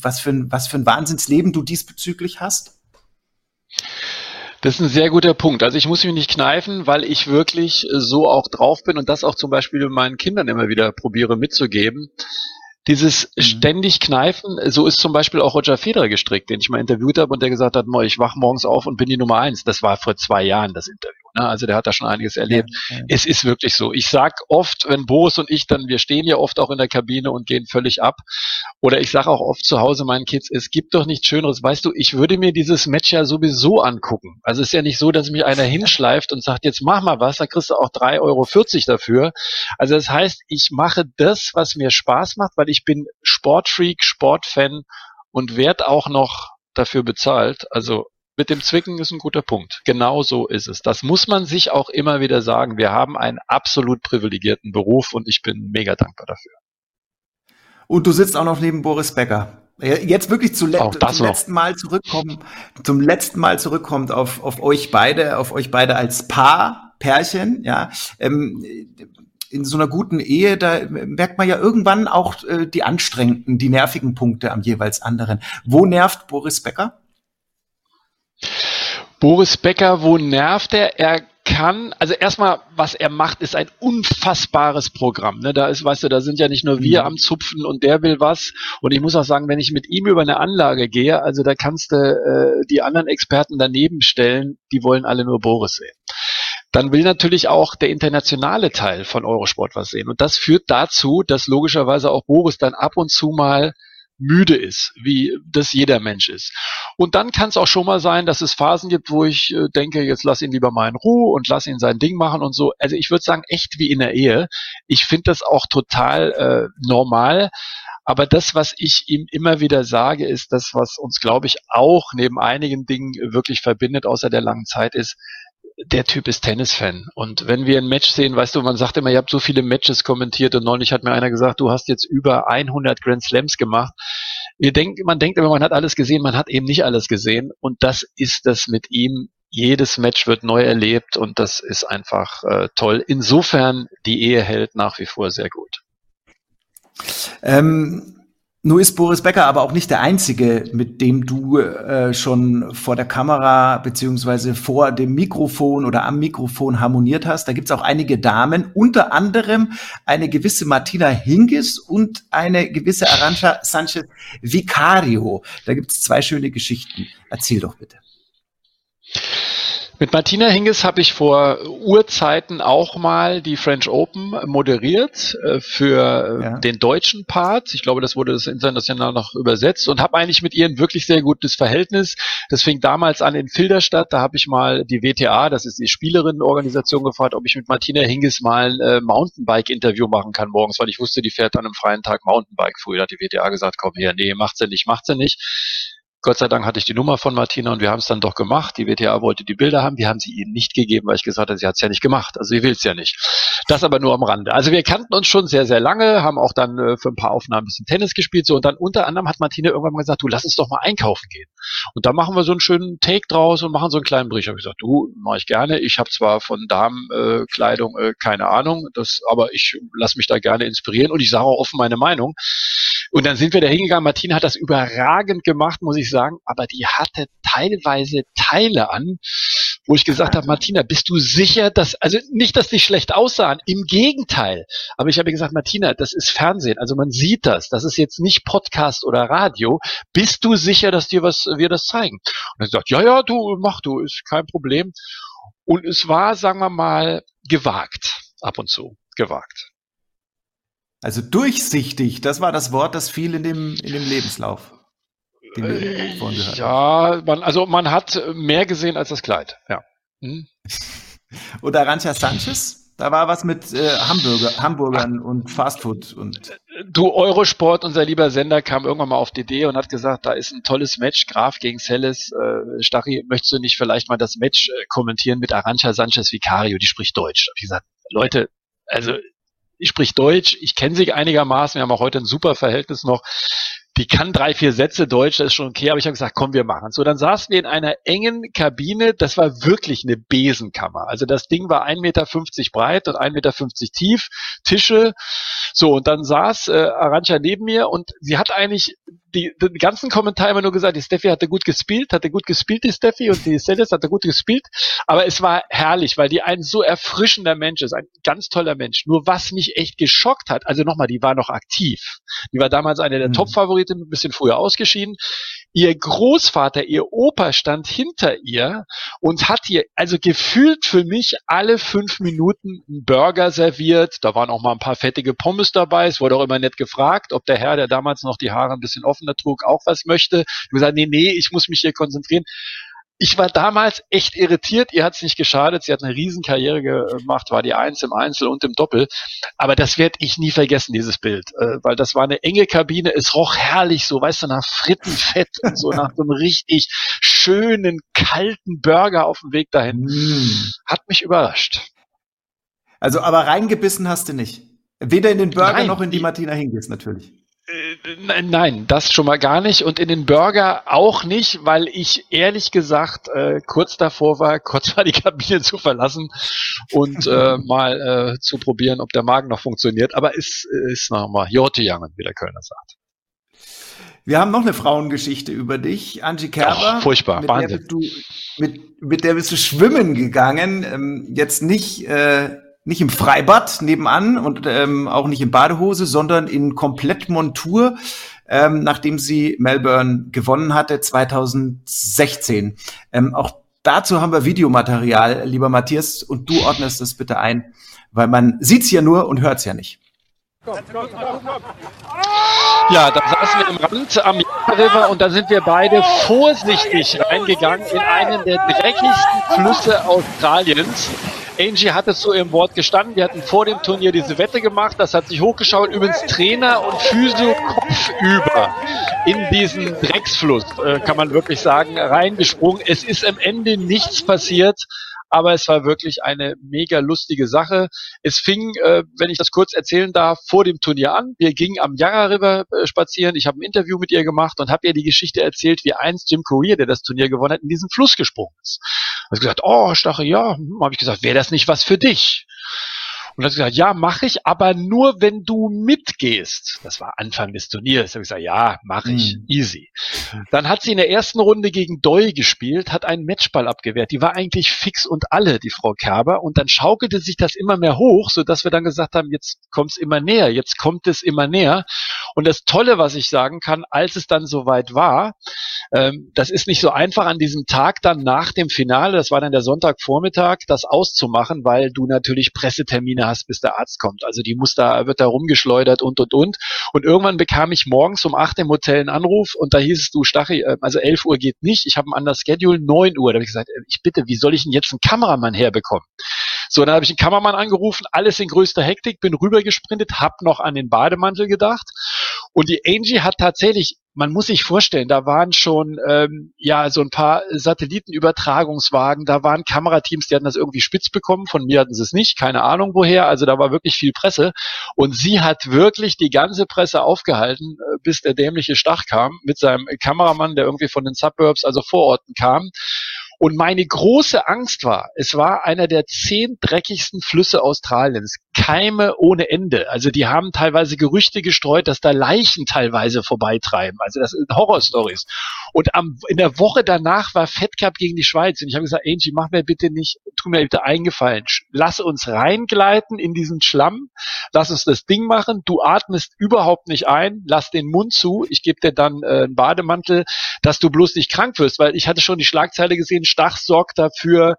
was für ein Wahnsinnsleben du diesbezüglich hast? Das ist ein sehr guter Punkt. Also ich muss mich nicht kneifen, weil ich wirklich so auch drauf bin und das auch zum Beispiel meinen Kindern immer wieder probiere mitzugeben. Dieses ständig Kneifen, so ist zum Beispiel auch Roger Federer gestrickt, den ich mal interviewt habe und der gesagt hat, ich wache morgens auf und bin die Nummer 1. Das war vor 2 Jahren das Interview. Ne? Also der hat da schon einiges erlebt. Ja. Es ist wirklich so. Ich sag oft, wenn Boris und ich wir stehen ja oft auch in der Kabine und gehen völlig ab. Oder ich sage auch oft zu Hause meinen Kids, es gibt doch nichts Schöneres. Weißt du, ich würde mir dieses Match ja sowieso angucken. Also es ist ja nicht so, dass mich einer hinschleift und sagt, jetzt mach mal was, dann kriegst du auch 3,40 € dafür. Also das heißt, ich mache das, was mir Spaß macht, weil ich bin Sportfreak, Sportfan und werde auch noch dafür bezahlt. Also mit dem Zwicken ist ein guter Punkt. Genau so ist es. Das muss man sich auch immer wieder sagen. Wir haben einen absolut privilegierten Beruf und ich bin mega dankbar dafür. Und du sitzt auch noch neben Boris Becker. Jetzt wirklich zum letzten Mal zurückkommt auf euch beide, als Pärchen, ja. In so einer guten Ehe, da merkt man ja irgendwann auch die anstrengenden, die nervigen Punkte am jeweils anderen. Wo nervt Boris Becker? Boris Becker, wo nervt er? Er kann, also erstmal, was er macht, ist ein unfassbares Programm. Ne? Da ist, weißt du, da sind ja nicht nur wir am Zupfen und der will was. Und ich muss auch sagen, wenn ich mit ihm über eine Anlage gehe, also da kannst du die anderen Experten daneben stellen, die wollen alle nur Boris sehen. Dann will natürlich auch der internationale Teil von Eurosport was sehen. Und das führt dazu, dass logischerweise auch Boris dann ab und zu mal müde ist, wie das jeder Mensch ist. Und dann kann es auch schon mal sein, dass es Phasen gibt, wo ich denke, jetzt lass ihn lieber mal in Ruhe und lass ihn sein Ding machen und so. Also ich würde sagen, echt wie in der Ehe. Ich finde das auch total normal. Aber das, was ich ihm immer wieder sage, ist das, was uns, glaube ich, auch neben einigen Dingen wirklich verbindet, außer der langen Zeit ist, der Typ ist Tennisfan. Und wenn wir ein Match sehen, weißt du, man sagt immer, ihr habt so viele Matches kommentiert und neulich hat mir einer gesagt, du hast jetzt über 100 Grand Slams gemacht. Man denkt immer, man hat alles gesehen, man hat eben nicht alles gesehen und das ist das mit ihm. Jedes Match wird neu erlebt und das ist einfach toll. Insofern, die Ehe hält nach wie vor sehr gut. Nur ist Boris Becker aber auch nicht der Einzige, mit dem du schon vor der Kamera beziehungsweise vor dem Mikrofon oder am Mikrofon harmoniert hast. Da gibt's auch einige Damen, unter anderem eine gewisse Martina Hingis und eine gewisse Arantxa Sánchez Vicario. Da gibt's 2 schöne Geschichten. Erzähl doch bitte. Mit Martina Hingis habe ich vor Urzeiten auch mal die French Open moderiert für den deutschen Part. Ich glaube, das wurde das international noch übersetzt und habe eigentlich mit ihr ein wirklich sehr gutes Verhältnis. Das fing damals an in Filderstadt. Da habe ich mal die WTA, das ist die Spielerinnenorganisation, gefragt, ob ich mit Martina Hingis mal ein Mountainbike-Interview machen kann morgens, weil ich wusste, die fährt an einem freien Tag Mountainbike. Früher hat die WTA gesagt, komm her, nee, macht sie nicht. Gott sei Dank hatte ich die Nummer von Martina und wir haben es dann doch gemacht. Die WTA wollte die Bilder haben, die haben sie ihnen nicht gegeben, weil ich gesagt habe, sie hat es ja nicht gemacht. Also sie will es ja nicht. Das aber nur am Rande. Also wir kannten uns schon sehr, sehr lange, haben auch dann für ein paar Aufnahmen ein bisschen Tennis gespielt. So. Und dann unter anderem hat Martina irgendwann mal gesagt, du, lass uns doch mal einkaufen gehen. Und da machen wir so einen schönen Take draus und machen so einen kleinen Bericht. Da habe ich gesagt, du, mache ich gerne. Ich habe zwar von Damenkleidung keine Ahnung, aber ich lasse mich da gerne inspirieren und ich sage auch offen meine Meinung. Und dann sind wir da hingegangen. Martina hat das überragend gemacht, muss ich sagen. Aber die hatte teilweise Teile an, wo ich gesagt habe, Martina, bist du sicher, also nicht, dass die schlecht aussahen, im Gegenteil. Aber ich habe gesagt, Martina, das ist Fernsehen, also man sieht das. Das ist jetzt nicht Podcast oder Radio. Bist du sicher, dass wir das zeigen? Und dann sagt, ja, du, mach du, ist kein Problem. Und es war, sagen wir mal, ab und zu gewagt. Also durchsichtig, das war das Wort, das fiel in dem Lebenslauf, den wir vorhin gehört haben. Ja, man hat mehr gesehen als das Kleid, ja. Hm. Und Arantxa Sánchez? Da war was mit Hamburgern und Fastfood. Und du, Eurosport, unser lieber Sender, kam irgendwann mal auf die Idee und hat gesagt, da ist ein tolles Match, Graf gegen Celles. Stachi, möchtest du nicht vielleicht mal das Match kommentieren mit Arantxa Sánchez Vicario? Die spricht Deutsch. Da habe ich gesagt, Leute, also ich sprich Deutsch, ich kenne sie einigermaßen, wir haben auch heute ein super Verhältnis noch. Die kann 3-4 Sätze Deutsch, das ist schon okay, aber ich habe gesagt, komm, wir machen es. So, dann saßen wir in einer engen Kabine, das war wirklich eine Besenkammer. Also das Ding war 1,50 Meter breit und 1,50 Meter tief, Tische. So, und dann saß Arantxa neben mir und sie hat eigentlich den ganzen Kommentar immer nur gesagt, die Steffi hatte gut gespielt, die Steffi, und die Celis hatte gut gespielt. Aber es war herrlich, weil die ein so erfrischender Mensch ist, ein ganz toller Mensch. Nur was mich echt geschockt hat, also nochmal, die war noch aktiv. Die war damals eine der Top-Favoriten, ein bisschen früher ausgeschieden. Ihr Großvater, ihr Opa stand hinter ihr und hat ihr, also gefühlt für mich, alle 5 Minuten einen Burger serviert. Da waren auch mal ein paar fettige Pommes dabei. Es wurde auch immer nett gefragt, ob der Herr, der damals noch die Haare ein bisschen offener trug, auch was möchte. Ich habe gesagt, nee, ich muss mich hier konzentrieren. Ich war damals echt irritiert, ihr hat's nicht geschadet, sie hat eine Riesenkarriere gemacht, war die Eins im Einzel und im Doppel, aber das werde ich nie vergessen, dieses Bild, weil das war eine enge Kabine, es roch herrlich so, weißt du, nach Frittenfett und so, nach so einem richtig schönen, kalten Burger auf dem Weg dahin. Hat mich überrascht. Also, aber reingebissen hast du nicht? Weder in den Burger noch in die Martina Hingis natürlich. Nein, das schon mal gar nicht und in den Burger auch nicht, weil ich ehrlich gesagt kurz davor war, die Kabine zu verlassen und mal zu probieren, ob der Magen noch funktioniert. Aber es ist nochmal Jortejangen, wie der Kölner sagt. Wir haben noch eine Frauengeschichte über dich, Angie Kerber. Ach, furchtbar, Wahnsinn. Mit der bist du schwimmen gegangen, jetzt nicht... Nicht im Freibad nebenan und auch nicht in Badehose, sondern in Komplettmontur, nachdem sie Melbourne gewonnen hatte 2016. Auch dazu haben wir Videomaterial, lieber Matthias, und du ordnest es bitte ein, weil man sieht's ja nur und hört's ja nicht. Komm. Ja, da saßen wir im Rand am Yarra River und da sind wir beide vorsichtig reingegangen in einen der dreckigsten Flüsse Australiens. Angie hat es so im Wort gestanden, wir hatten vor dem Turnier diese Wette gemacht, das hat sich hochgeschaut, übrigens Trainer und Physio kopfüber in diesen Drecksfluss, kann man wirklich sagen, reingesprungen. Es ist am Ende nichts passiert, aber es war wirklich eine mega lustige Sache. Es fing, wenn ich das kurz erzählen darf, vor dem Turnier an. Wir gingen am Yarra River spazieren, ich habe ein Interview mit ihr gemacht und habe ihr die Geschichte erzählt, wie einst Jim Courier, der das Turnier gewonnen hat, in diesen Fluss gesprungen ist. Hat gesagt, oh, Stach, ja, habe ich gesagt, wäre das nicht was für dich? Und hat gesagt, ja, mache ich, aber nur, wenn du mitgehst. Das war Anfang des Turniers. Da habe ich gesagt, ja, mache ich, easy. Dann hat sie in der ersten Runde gegen Doi gespielt, hat einen Matchball abgewehrt. Die war eigentlich fix und alle, die Frau Kerber. Und dann schaukelte sich das immer mehr hoch, sodass wir dann gesagt haben, jetzt kommt es immer näher. Und das Tolle, was ich sagen kann, als es dann soweit war, das ist nicht so einfach an diesem Tag dann nach dem Finale, das war dann der Sonntagvormittag, das auszumachen, weil du natürlich Pressetermine hast, bis der Arzt kommt. Also die wird da rumgeschleudert und. Und irgendwann bekam ich morgens um 8 im Hotel einen Anruf und da hieß es, du Stachi, also 11 Uhr geht nicht, ich habe ein anderes Schedule, 9 Uhr. Da habe ich gesagt, ich bitte, wie soll ich denn jetzt einen Kameramann herbekommen? So, dann habe ich einen Kameramann angerufen, alles in größter Hektik, bin rübergesprintet, hab noch an den Bademantel gedacht. Und die Angie hat tatsächlich, man muss sich vorstellen, da waren schon so ein paar Satellitenübertragungswagen, da waren Kamerateams, die hatten das irgendwie spitz bekommen, von mir hatten sie es nicht, keine Ahnung woher, also da war wirklich viel Presse. Und sie hat wirklich die ganze Presse aufgehalten, bis der dämliche Stach kam mit seinem Kameramann, der irgendwie von den Suburbs, also Vororten kam. Und meine große Angst war, es war einer der 10 dreckigsten Flüsse Australiens. Keime ohne Ende. Also die haben teilweise Gerüchte gestreut, dass da Leichen teilweise vorbeitreiben. Also das sind Horrorstories. Und in der Woche danach war Fed Cup gegen die Schweiz. Und ich habe gesagt, Angie, mach mir bitte nicht, tu mir bitte eingefallen. Lass uns reingleiten in diesen Schlamm. Lass uns das Ding machen. Du atmest überhaupt nicht ein. Lass den Mund zu. Ich gebe dir dann einen Bademantel, dass du bloß nicht krank wirst. Weil ich hatte schon die Schlagzeile gesehen, Stach sorgt dafür,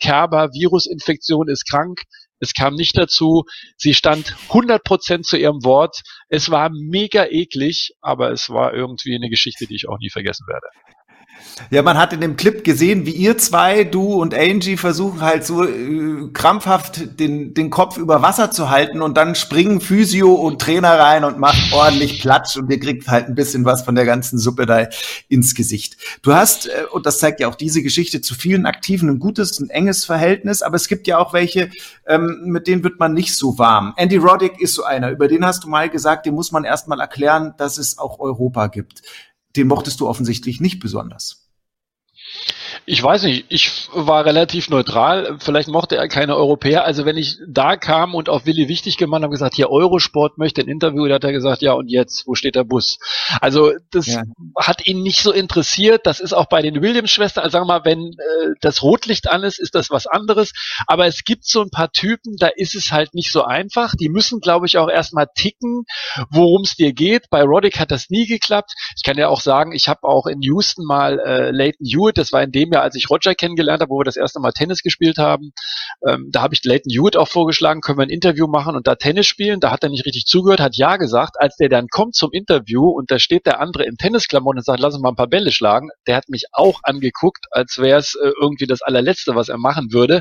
Kerber, Virusinfektion, ist krank. Es kam nicht dazu. Sie stand 100% zu ihrem Wort. Es war mega eklig, aber es war irgendwie eine Geschichte, die ich auch nie vergessen werde. Ja, man hat in dem Clip gesehen, wie ihr zwei, du und Angie, versuchen halt so krampfhaft den Kopf über Wasser zu halten und dann springen Physio und Trainer rein und macht ordentlich Platsch und ihr kriegt halt ein bisschen was von der ganzen Suppe da ins Gesicht. Du hast, und das zeigt ja auch diese Geschichte, zu vielen Aktiven ein gutes, ein enges Verhältnis, aber es gibt ja auch welche, mit denen wird man nicht so warm. Andy Roddick ist so einer, über den hast du mal gesagt, dem muss man erstmal erklären, dass es auch Europa gibt. Den mochtest du offensichtlich nicht besonders. Ich weiß nicht, ich war relativ neutral, vielleicht mochte er keine Europäer, also wenn ich da kam und auf Willi Wichtig gemacht habe, gesagt, hier Eurosport möchte ein Interview, da hat er gesagt, ja und jetzt, wo steht der Bus? Also das hat ihn nicht so interessiert, das ist auch bei den Williams-Schwestern, also sagen wir mal, wenn das Rotlicht an ist, ist das was anderes, aber es gibt so ein paar Typen, da ist es halt nicht so einfach, die müssen glaube ich auch erstmal ticken, worum es dir geht, bei Roddick hat das nie geklappt, ich kann ja auch sagen, ich habe auch in Houston mal Leighton Hewitt, das war in dem Jahr, als ich Roger kennengelernt habe, wo wir das erste Mal Tennis gespielt haben, da habe ich Leighton Hewitt auch vorgeschlagen, können wir ein Interview machen und da Tennis spielen, da hat er nicht richtig zugehört, hat ja gesagt, als der dann kommt zum Interview und da steht der andere im Tennisklamotten und sagt, lass uns mal ein paar Bälle schlagen, der hat mich auch angeguckt, als wäre es irgendwie das allerletzte, was er machen würde.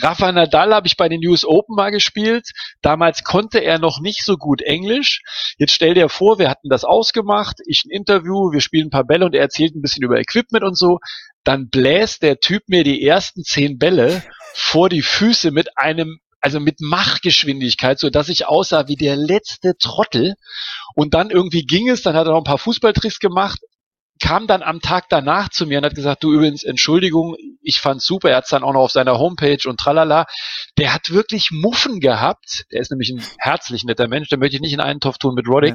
Rafa Nadal habe ich bei den US Open mal gespielt, damals konnte er noch nicht so gut Englisch, jetzt stell dir vor, wir hatten das ausgemacht, ich ein Interview, wir spielen ein paar Bälle und er erzählt ein bisschen über Equipment und so, dann bläst der Typ mir die ersten 10 Bälle vor die Füße mit einem, also mit Machgeschwindigkeit, so dass ich aussah wie der letzte Trottel und dann irgendwie ging es, dann hat er noch ein paar Fußballtricks gemacht, kam dann am Tag danach zu mir und hat gesagt, du übrigens, Entschuldigung, ich fand's super, er hat's dann auch noch auf seiner Homepage und tralala, der hat wirklich Muffen gehabt, der ist nämlich ein herzlich netter Mensch, den möchte ich nicht in einen Topf tun mit Roddick,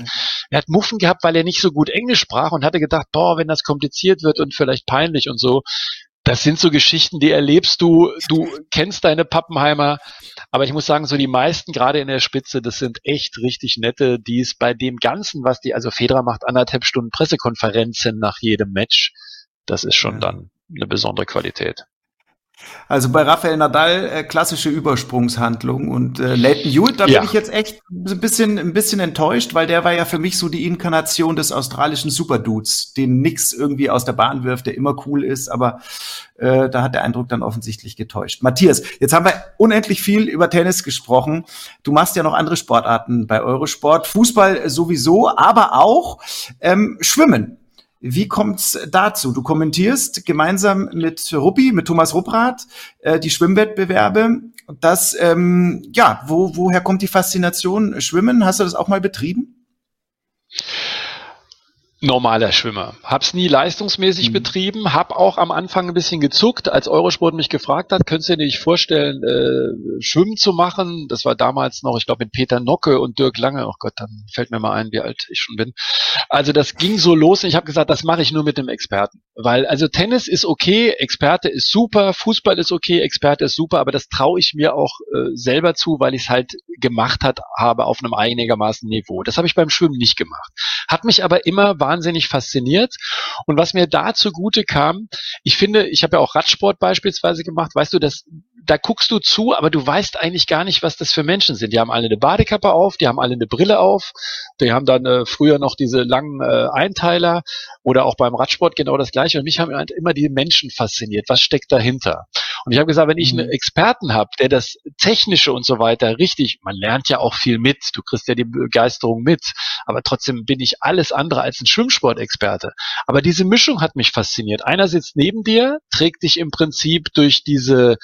er hat Muffen gehabt, weil er nicht so gut Englisch sprach und hatte gedacht, boah, wenn das kompliziert wird und vielleicht peinlich und so, das sind so Geschichten, die erlebst du, du kennst deine Pappenheimer, aber ich muss sagen, so die meisten, gerade in der Spitze, das sind echt richtig nette, die es bei dem Ganzen, was die, also Federer macht 1,5 Stunden Pressekonferenzen nach jedem Match, das ist schon dann eine besondere Qualität. Also bei Rafael Nadal klassische Übersprungshandlung und Leighton Hewitt, da bin ich jetzt echt ein bisschen enttäuscht, weil der war ja für mich so die Inkarnation des australischen Superdudes, den nix irgendwie aus der Bahn wirft, der immer cool ist, aber da hat der Eindruck dann offensichtlich getäuscht. Matthias, jetzt haben wir unendlich viel über Tennis gesprochen. Du machst ja noch andere Sportarten bei Eurosport, Fußball sowieso, aber auch Schwimmen. Wie kommt's dazu? Du kommentierst gemeinsam mit Ruppi, mit Thomas Rupprath, die Schwimmwettbewerbe. Das, woher kommt die Faszination Schwimmen? Hast du das auch mal betrieben? Normaler Schwimmer. Hab's nie leistungsmäßig betrieben, hab auch am Anfang ein bisschen gezuckt, als Eurosport mich gefragt hat, könntest du dir nicht vorstellen, Schwimmen zu machen? Das war damals noch, ich glaube, mit Peter Nocke und Dirk Lange. Oh Gott, dann fällt mir mal ein, wie alt ich schon bin. Also das ging so los und ich habe gesagt, das mache ich nur mit einem Experten. Weil, also Tennis ist okay, Experte ist super, Fußball ist okay, Experte ist super, aber das traue ich mir auch selber zu, weil ich es halt gemacht habe auf einem einigermaßen Niveau. Das habe ich beim Schwimmen nicht gemacht. Hat mich aber immer wahnsinnig fasziniert. Und was mir da zugute kam, ich finde, ich habe ja auch Radsport beispielsweise gemacht, weißt du, das, da guckst du zu, aber du weißt eigentlich gar nicht, was das für Menschen sind. Die haben alle eine Badekappe auf, die haben alle eine Brille auf, die haben dann früher noch diese langen Einteiler oder auch beim Radsport genau das Gleiche. Und mich haben halt immer die Menschen fasziniert. Was steckt dahinter? Und ich habe gesagt, wenn ich einen Experten habe, der das Technische und so weiter richtig, man lernt ja auch viel mit, du kriegst ja die Begeisterung mit, aber trotzdem bin ich alles andere als ein Schwimmsportexperte. Aber diese Mischung hat mich fasziniert. Einer sitzt neben dir, trägt dich im Prinzip durch diese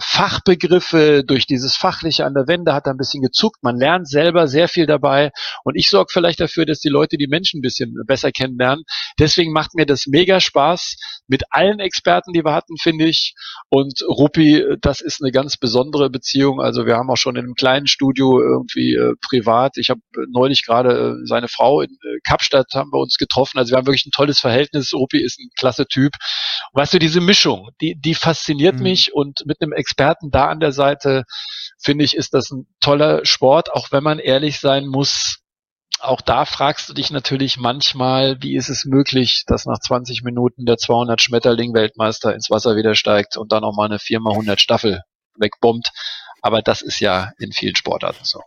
Fachbegriffe, durch dieses Fachliche an der Wende, hat da ein bisschen gezuckt, man lernt selber sehr viel dabei und ich sorge vielleicht dafür, dass die Leute die Menschen ein bisschen besser kennenlernen. Deswegen macht mir das mega Spaß mit allen Experten, die wir hatten, finde ich. Und Ruppi, das ist eine ganz besondere Beziehung. Also wir haben auch schon in einem kleinen Studio irgendwie privat, ich habe neulich gerade seine Frau in Kapstadt haben wir uns getroffen. Also wir haben wirklich ein tolles Verhältnis. Ruppi ist ein klasse Typ. Und weißt du, diese Mischung, die fasziniert mich und mit einem Experten da an der Seite, finde ich, ist das ein toller Sport, auch wenn man ehrlich sein muss. Auch da fragst du dich natürlich manchmal, wie ist es möglich, dass nach 20 Minuten der 200-Schmetterling-Weltmeister ins Wasser wieder steigt und dann noch mal eine 4x100-Staffel wegbombt. Aber das ist ja in vielen Sportarten so.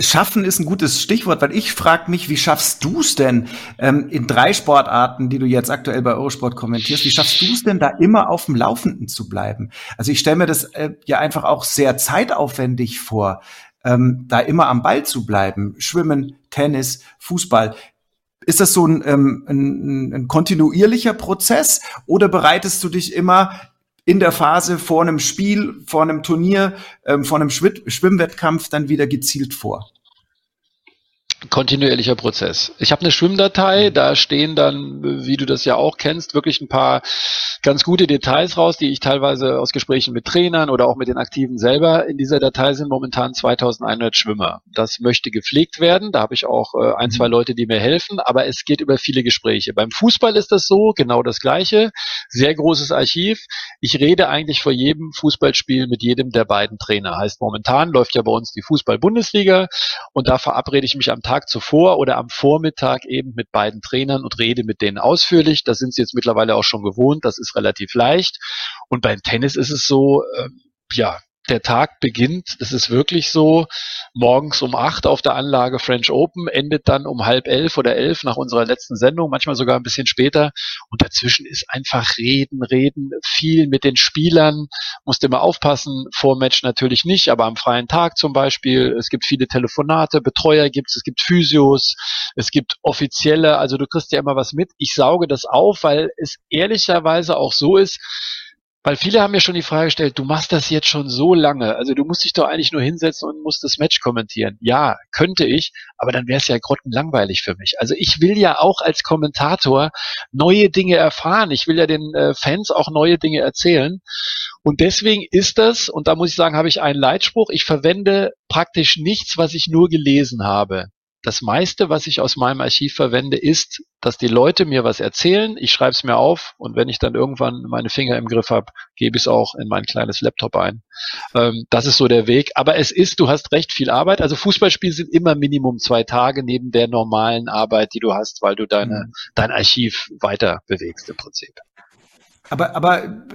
Schaffen ist ein gutes Stichwort, weil ich frage mich, wie schaffst du es denn in 3 Sportarten, die du jetzt aktuell bei Eurosport kommentierst, wie schaffst du es denn da immer auf dem Laufenden zu bleiben? Also ich stelle mir das ja einfach auch sehr zeitaufwendig vor, da immer am Ball zu bleiben. Schwimmen, Tennis, Fußball. Ist das so ein kontinuierlicher Prozess oder bereitest du dich immer in der Phase vor einem Spiel, vor einem Turnier, vor einem Schwimmwettkampf dann wieder gezielt vor? Kontinuierlicher Prozess. Ich habe eine Schwimmdatei, da stehen dann, wie du das ja auch kennst, wirklich ein paar ganz gute Details raus, die ich teilweise aus Gesprächen mit Trainern oder auch mit den Aktiven selber, in dieser Datei sind momentan 2100 Schwimmer. Das möchte gepflegt werden, da habe ich auch 1, 2 Leute, die mir helfen, aber es geht über viele Gespräche. Beim Fußball ist das so, genau das Gleiche, sehr großes Archiv. Ich rede eigentlich vor jedem Fußballspiel mit jedem der beiden Trainer. Heißt, momentan läuft ja bei uns die Fußball-Bundesliga und da verabrede ich mich am Tag zuvor oder am Vormittag eben mit beiden Trainern und rede mit denen ausführlich. Das sind sie jetzt mittlerweile auch schon gewohnt, das ist relativ leicht. Und beim Tennis ist es so, der Tag beginnt, das ist wirklich so, morgens um 8 auf der Anlage French Open, endet dann um 10:30 oder 11 nach unserer letzten Sendung, manchmal sogar ein bisschen später. Und dazwischen ist einfach reden, viel mit den Spielern, musst immer aufpassen, Vormatch natürlich nicht, aber am freien Tag zum Beispiel, es gibt viele Telefonate, Betreuer gibt es, gibt Physios, es gibt Offizielle, also du kriegst ja immer was mit. Ich sauge das auf, weil es ehrlicherweise auch so ist, weil viele haben mir schon die Frage gestellt, du machst das jetzt schon so lange, also du musst dich doch eigentlich nur hinsetzen und musst das Match kommentieren. Ja, könnte ich, aber dann wäre es ja grottenlangweilig für mich. Also ich will ja auch als Kommentator neue Dinge erfahren, ich will ja den Fans auch neue Dinge erzählen. Und deswegen ist das, und da muss ich sagen, habe ich einen Leitspruch, ich verwende praktisch nichts, was ich nur gelesen habe. Das meiste, was ich aus meinem Archiv verwende, ist, dass die Leute mir was erzählen, ich schreibe es mir auf und wenn ich dann irgendwann meine Finger im Griff habe, gebe ich es auch in mein kleines Laptop ein. Das ist so der Weg. Aber es ist, du hast recht, viel Arbeit. Also Fußballspiele sind immer Minimum 2 Tage neben der normalen Arbeit, die du hast, weil du dein Archiv weiter bewegst im Prinzip. Aber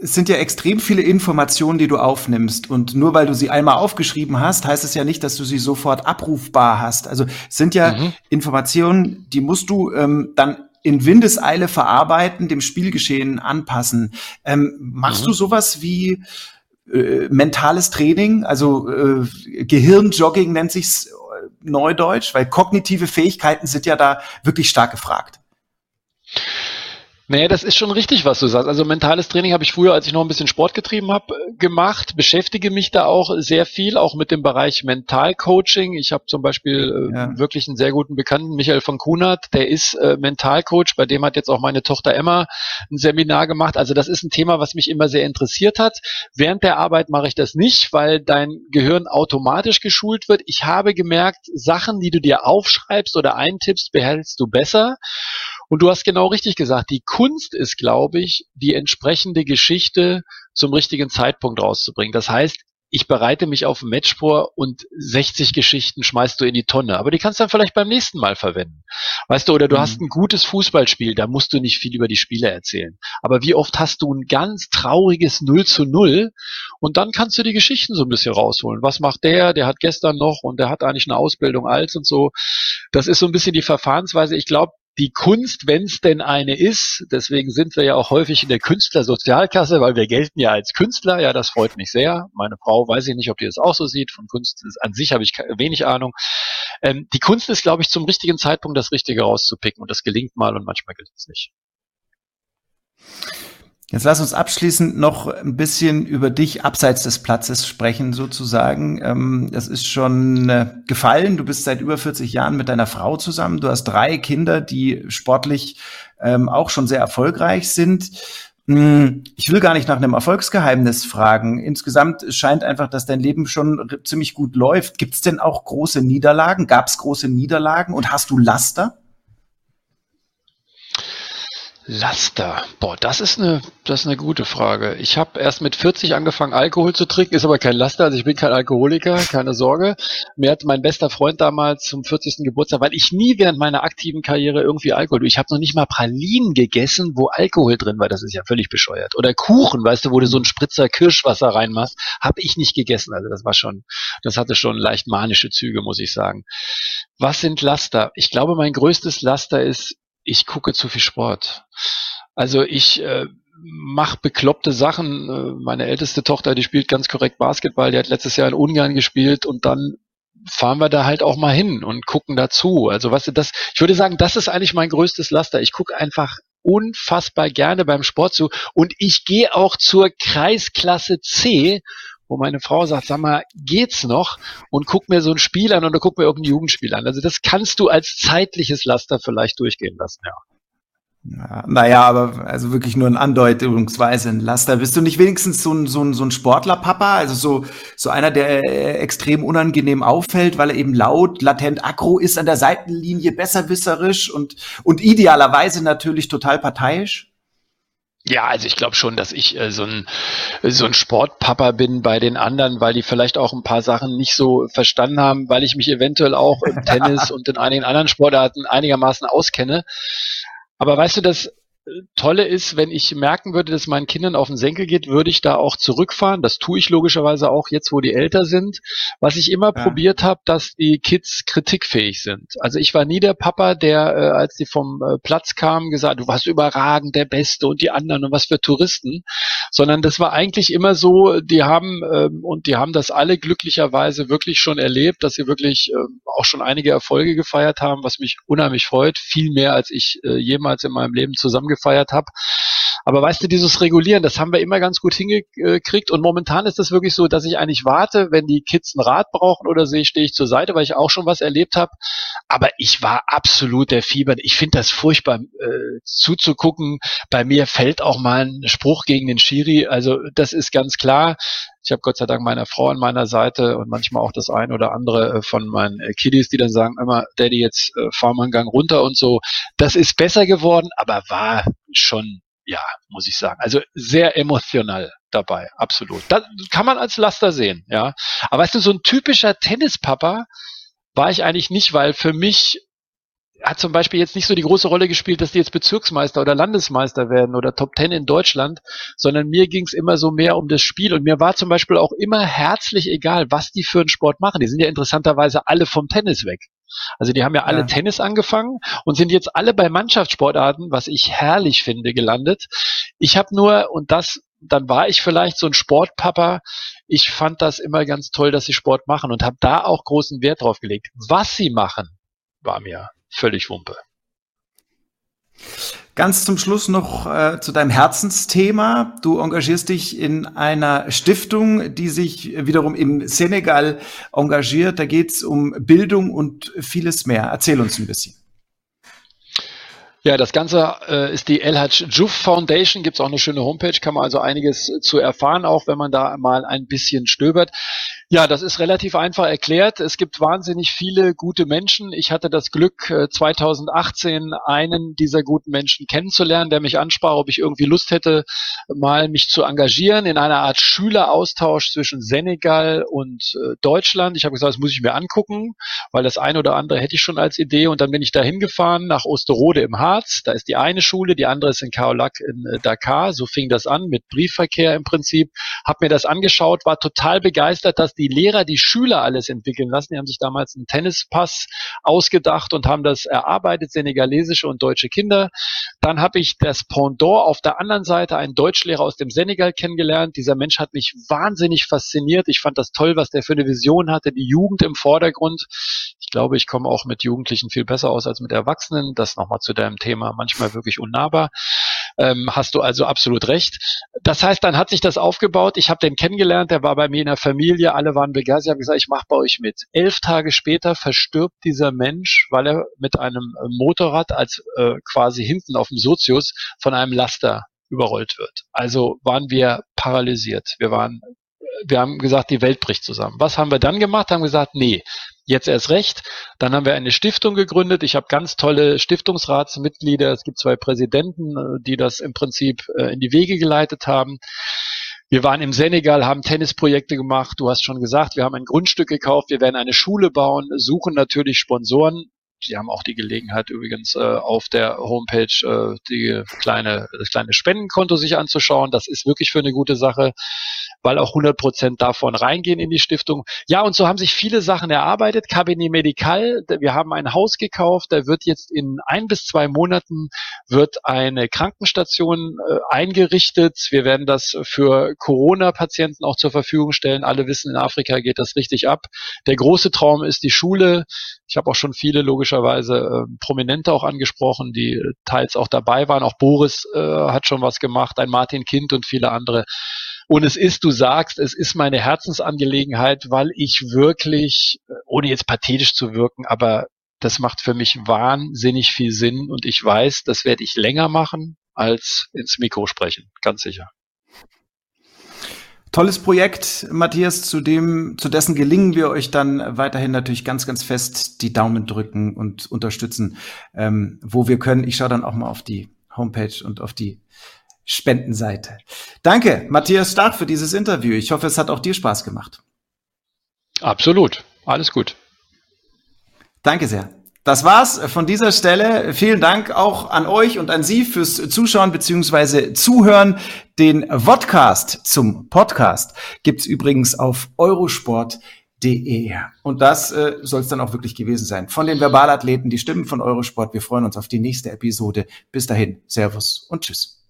es sind ja extrem viele Informationen, die du aufnimmst. Und nur weil du sie einmal aufgeschrieben hast, heißt es ja nicht, dass du sie sofort abrufbar hast. Also es sind ja Informationen, die musst du dann in Windeseile verarbeiten, dem Spielgeschehen anpassen. Machst du sowas wie mentales Training? Also Gehirnjogging nennt sich's neudeutsch, weil kognitive Fähigkeiten sind ja da wirklich stark gefragt. Naja, das ist schon richtig, was du sagst. Also mentales Training habe ich früher, als ich noch ein bisschen Sport getrieben habe, gemacht. Beschäftige mich da auch sehr viel, auch mit dem Bereich Mentalcoaching. Ich habe zum Beispiel wirklich einen sehr guten Bekannten, Michael von Kunert, der ist Mentalcoach. Bei dem hat jetzt auch meine Tochter Emma ein Seminar gemacht. Also das ist ein Thema, was mich immer sehr interessiert hat. Während der Arbeit mache ich das nicht, weil dein Gehirn automatisch geschult wird. Ich habe gemerkt, Sachen, die du dir aufschreibst oder eintippst, behältst du besser. Und du hast genau richtig gesagt, die Kunst ist, glaube ich, die entsprechende Geschichte zum richtigen Zeitpunkt rauszubringen. Das heißt, ich bereite mich auf ein Match vor und 60 Geschichten schmeißt du in die Tonne. Aber die kannst du dann vielleicht beim nächsten Mal verwenden. Weißt du, oder du hast ein gutes Fußballspiel, da musst du nicht viel über die Spieler erzählen. Aber wie oft hast du ein ganz trauriges 0:0 und dann kannst du die Geschichten so ein bisschen rausholen. Was macht der hat gestern noch und der hat eigentlich eine Ausbildung als und so. Das ist so ein bisschen die Verfahrensweise. Ich glaube, die Kunst, wenn es denn eine ist, deswegen sind wir ja auch häufig in der Künstlersozialkasse, weil wir gelten ja als Künstler, ja, das freut mich sehr. Meine Frau, weiß ich nicht, ob die das auch so sieht, von Kunst an sich habe ich wenig Ahnung. Die Kunst ist, glaube ich, zum richtigen Zeitpunkt das Richtige rauszupicken und das gelingt mal und manchmal gelingt es nicht. Jetzt lass uns abschließend noch ein bisschen über dich abseits des Platzes sprechen, sozusagen. Das ist schon gefallen. Du bist seit über 40 Jahren mit deiner Frau zusammen. Du hast 3 Kinder, die sportlich auch schon sehr erfolgreich sind. Ich will gar nicht nach einem Erfolgsgeheimnis fragen. Insgesamt scheint einfach, dass dein Leben schon ziemlich gut läuft. Gibt's denn auch große Niederlagen? Gab's große Niederlagen? Und hast du Laster? Laster. Boah, das ist eine gute Frage. Ich habe erst mit 40 angefangen, Alkohol zu trinken, ist aber kein Laster, also ich bin kein Alkoholiker, keine Sorge. Mir hat mein bester Freund damals zum 40. Geburtstag, weil ich nie während meiner aktiven Karriere irgendwie Alkohol, ich habe noch nicht mal Pralinen gegessen, wo Alkohol drin war, das ist ja völlig bescheuert. Oder Kuchen, weißt du, wo du so einen Spritzer Kirschwasser reinmachst, habe ich nicht gegessen, also das war schon Das hatte schon leicht manische Züge, muss ich sagen. Was sind Laster? Ich glaube, mein größtes Laster ist, ich gucke zu viel Sport. Also ich mache bekloppte Sachen. Meine älteste Tochter, die spielt ganz korrekt Basketball, die hat letztes Jahr in Ungarn gespielt und dann fahren wir da halt auch mal hin und gucken dazu. Also weißt du, das, ich würde sagen, das ist eigentlich mein größtes Laster. Ich gucke einfach unfassbar gerne beim Sport zu und ich gehe auch zur Kreisklasse C, wo meine Frau sagt, sag mal, geht's noch? Und guck mir so ein Spiel an oder guck mir irgendein Jugendspiel an. Also das kannst du als zeitliches Laster vielleicht durchgehen lassen, ja. Naja, aber also wirklich nur in Andeutungsweise ein Laster. Bist du nicht wenigstens so ein Sportlerpapa? Also so einer, der extrem unangenehm auffällt, weil er eben laut, latent aggro ist, an der Seitenlinie besserwisserisch und idealerweise natürlich total parteiisch? Ja, also ich glaube schon, dass ich so ein Sportpapa bin bei den anderen, weil die vielleicht auch ein paar Sachen nicht so verstanden haben, weil ich mich eventuell auch im Tennis und in einigen anderen Sportarten einigermaßen auskenne. Aber weißt du, das Tolle ist, wenn ich merken würde, dass meinen Kindern auf den Senkel geht, würde ich da auch zurückfahren. Das tue ich logischerweise auch jetzt, wo die älter sind. Was ich immer probiert habe, dass die Kids kritikfähig sind. Also ich war nie der Papa, der, als die vom Platz kamen, gesagt, du warst überragend, der Beste und die anderen und was für Touristen. Sondern das war eigentlich immer so, die haben das alle glücklicherweise wirklich schon erlebt, dass sie wirklich auch schon einige Erfolge gefeiert haben, was mich unheimlich freut. Viel mehr, als ich jemals in meinem Leben zusammengefeiert habe. Aber weißt du, dieses Regulieren, das haben wir immer ganz gut hingekriegt und momentan ist das wirklich so, dass ich eigentlich warte, wenn die Kids einen Rat brauchen oder so, stehe ich zur Seite, weil ich auch schon was erlebt habe. Aber ich war absolut der Fieber. Ich finde das furchtbar zuzugucken. Bei mir fällt auch mal ein Spruch gegen den Schiri. Also das ist ganz klar. Ich habe Gott sei Dank meine Frau an meiner Seite und manchmal auch das ein oder andere von meinen Kiddies, die dann sagen, immer, Daddy, jetzt fahr mal einen Gang runter und so. Das ist besser geworden, aber war schon, ja, muss ich sagen, also sehr emotional dabei, absolut. Das kann man als Laster sehen, ja. Aber weißt du, so ein typischer Tennispapa war ich eigentlich nicht, weil für mich hat zum Beispiel jetzt nicht so die große Rolle gespielt, dass die jetzt Bezirksmeister oder Landesmeister werden oder Top Ten in Deutschland, sondern mir ging es immer so mehr um das Spiel und mir war zum Beispiel auch immer herzlich egal, was die für einen Sport machen. Die sind ja interessanterweise alle vom Tennis weg. Also die haben ja alle Tennis angefangen und sind jetzt alle bei Mannschaftssportarten, was ich herrlich finde, gelandet. Ich habe nur, und das, dann war ich vielleicht so ein Sportpapa, ich fand das immer ganz toll, dass sie Sport machen und habe da auch großen Wert drauf gelegt. Was sie machen, war mir völlig Wumpe. Ganz zum Schluss noch zu deinem Herzensthema. Du engagierst dich in einer Stiftung, die sich wiederum im Senegal engagiert. Da geht es um Bildung und vieles mehr. Erzähl uns ein bisschen. Ja, das Ganze ist die El-Hadj Diouf Foundation, gibt's auch eine schöne Homepage, kann man also einiges zu erfahren, auch wenn man da mal ein bisschen stöbert. Ja, das ist relativ einfach erklärt. Es gibt wahnsinnig viele gute Menschen. Ich hatte das Glück, 2018 einen dieser guten Menschen kennenzulernen, der mich ansprach, ob ich irgendwie Lust hätte, mal mich zu engagieren in einer Art Schüleraustausch zwischen Senegal und Deutschland. Ich habe gesagt, das muss ich mir angucken, weil das eine oder andere hätte ich schon als Idee. Und dann bin ich da hingefahren nach Osterode im Harz. Da ist die eine Schule, die andere ist in Kaolack in Dakar. So fing das an mit Briefverkehr im Prinzip. Hab mir das angeschaut, war total begeistert, dass die Lehrer die Schüler alles entwickeln lassen. Die haben sich damals einen Tennispass ausgedacht und haben das erarbeitet, senegalesische und deutsche Kinder. Dann habe ich das Pendant auf der anderen Seite, einen Deutschlehrer aus dem Senegal kennengelernt. Dieser Mensch hat mich wahnsinnig fasziniert. Ich fand das toll, was der für eine Vision hatte, die Jugend im Vordergrund. Ich glaube, ich komme auch mit Jugendlichen viel besser aus als mit Erwachsenen. Das nochmal zu deinem Thema, manchmal wirklich unnahbar. Hast du also absolut recht. Das heißt, dann hat sich das aufgebaut. Ich habe den kennengelernt, der war bei mir in der Familie, alle waren begeistert. Ich habe gesagt, ich mache bei euch mit. 11 Tage später verstirbt dieser Mensch, weil er mit einem Motorrad als quasi hinten auf dem Sozius von einem Laster überrollt wird. Also waren wir paralysiert. Wir haben gesagt, die Welt bricht zusammen. Was haben wir dann gemacht? Haben gesagt, nee, jetzt erst recht. Dann haben wir eine Stiftung gegründet. Ich habe ganz tolle Stiftungsratsmitglieder. Es gibt 2 Präsidenten, die das im Prinzip in die Wege geleitet haben. Wir waren im Senegal, haben Tennisprojekte gemacht. Du hast schon gesagt, wir haben ein Grundstück gekauft. Wir werden eine Schule bauen, suchen natürlich Sponsoren. Sie haben auch die Gelegenheit, übrigens auf der Homepage das kleine Spendenkonto sich anzuschauen. Das ist wirklich für eine gute Sache, weil auch 100% davon reingehen in die Stiftung. Ja, und so haben sich viele Sachen erarbeitet. Cabinet Medical, wir haben ein Haus gekauft, da wird jetzt in 1 bis 2 Monaten wird eine Krankenstation eingerichtet. Wir werden das für Corona-Patienten auch zur Verfügung stellen. Alle wissen, in Afrika geht das richtig ab. Der große Traum ist die Schule. Ich habe auch schon viele, logischerweise, Prominente auch angesprochen, die teils auch dabei waren. Auch Boris hat schon was gemacht, ein Martin Kind und viele andere. Und es ist, du sagst, es ist meine Herzensangelegenheit, weil ich wirklich, ohne jetzt pathetisch zu wirken, aber das macht für mich wahnsinnig viel Sinn und ich weiß, das werde ich länger machen als ins Mikro sprechen, ganz sicher. Tolles Projekt, Matthias, zu dessen Gelingen wir euch dann weiterhin natürlich ganz, ganz fest die Daumen drücken und unterstützen, wo wir können. Ich schaue dann auch mal auf die Homepage und auf die Spendenseite. Danke, Matthias Stach, für dieses Interview. Ich hoffe, es hat auch dir Spaß gemacht. Absolut. Alles gut. Danke sehr. Das war's von dieser Stelle. Vielen Dank auch an euch und an Sie fürs Zuschauen bzw. Zuhören. Den Vodcast zum Podcast gibt's übrigens auf eurosport.de. Und das soll's dann auch wirklich gewesen sein. Von den Verbalathleten, die Stimmen von Eurosport. Wir freuen uns auf die nächste Episode. Bis dahin. Servus und tschüss.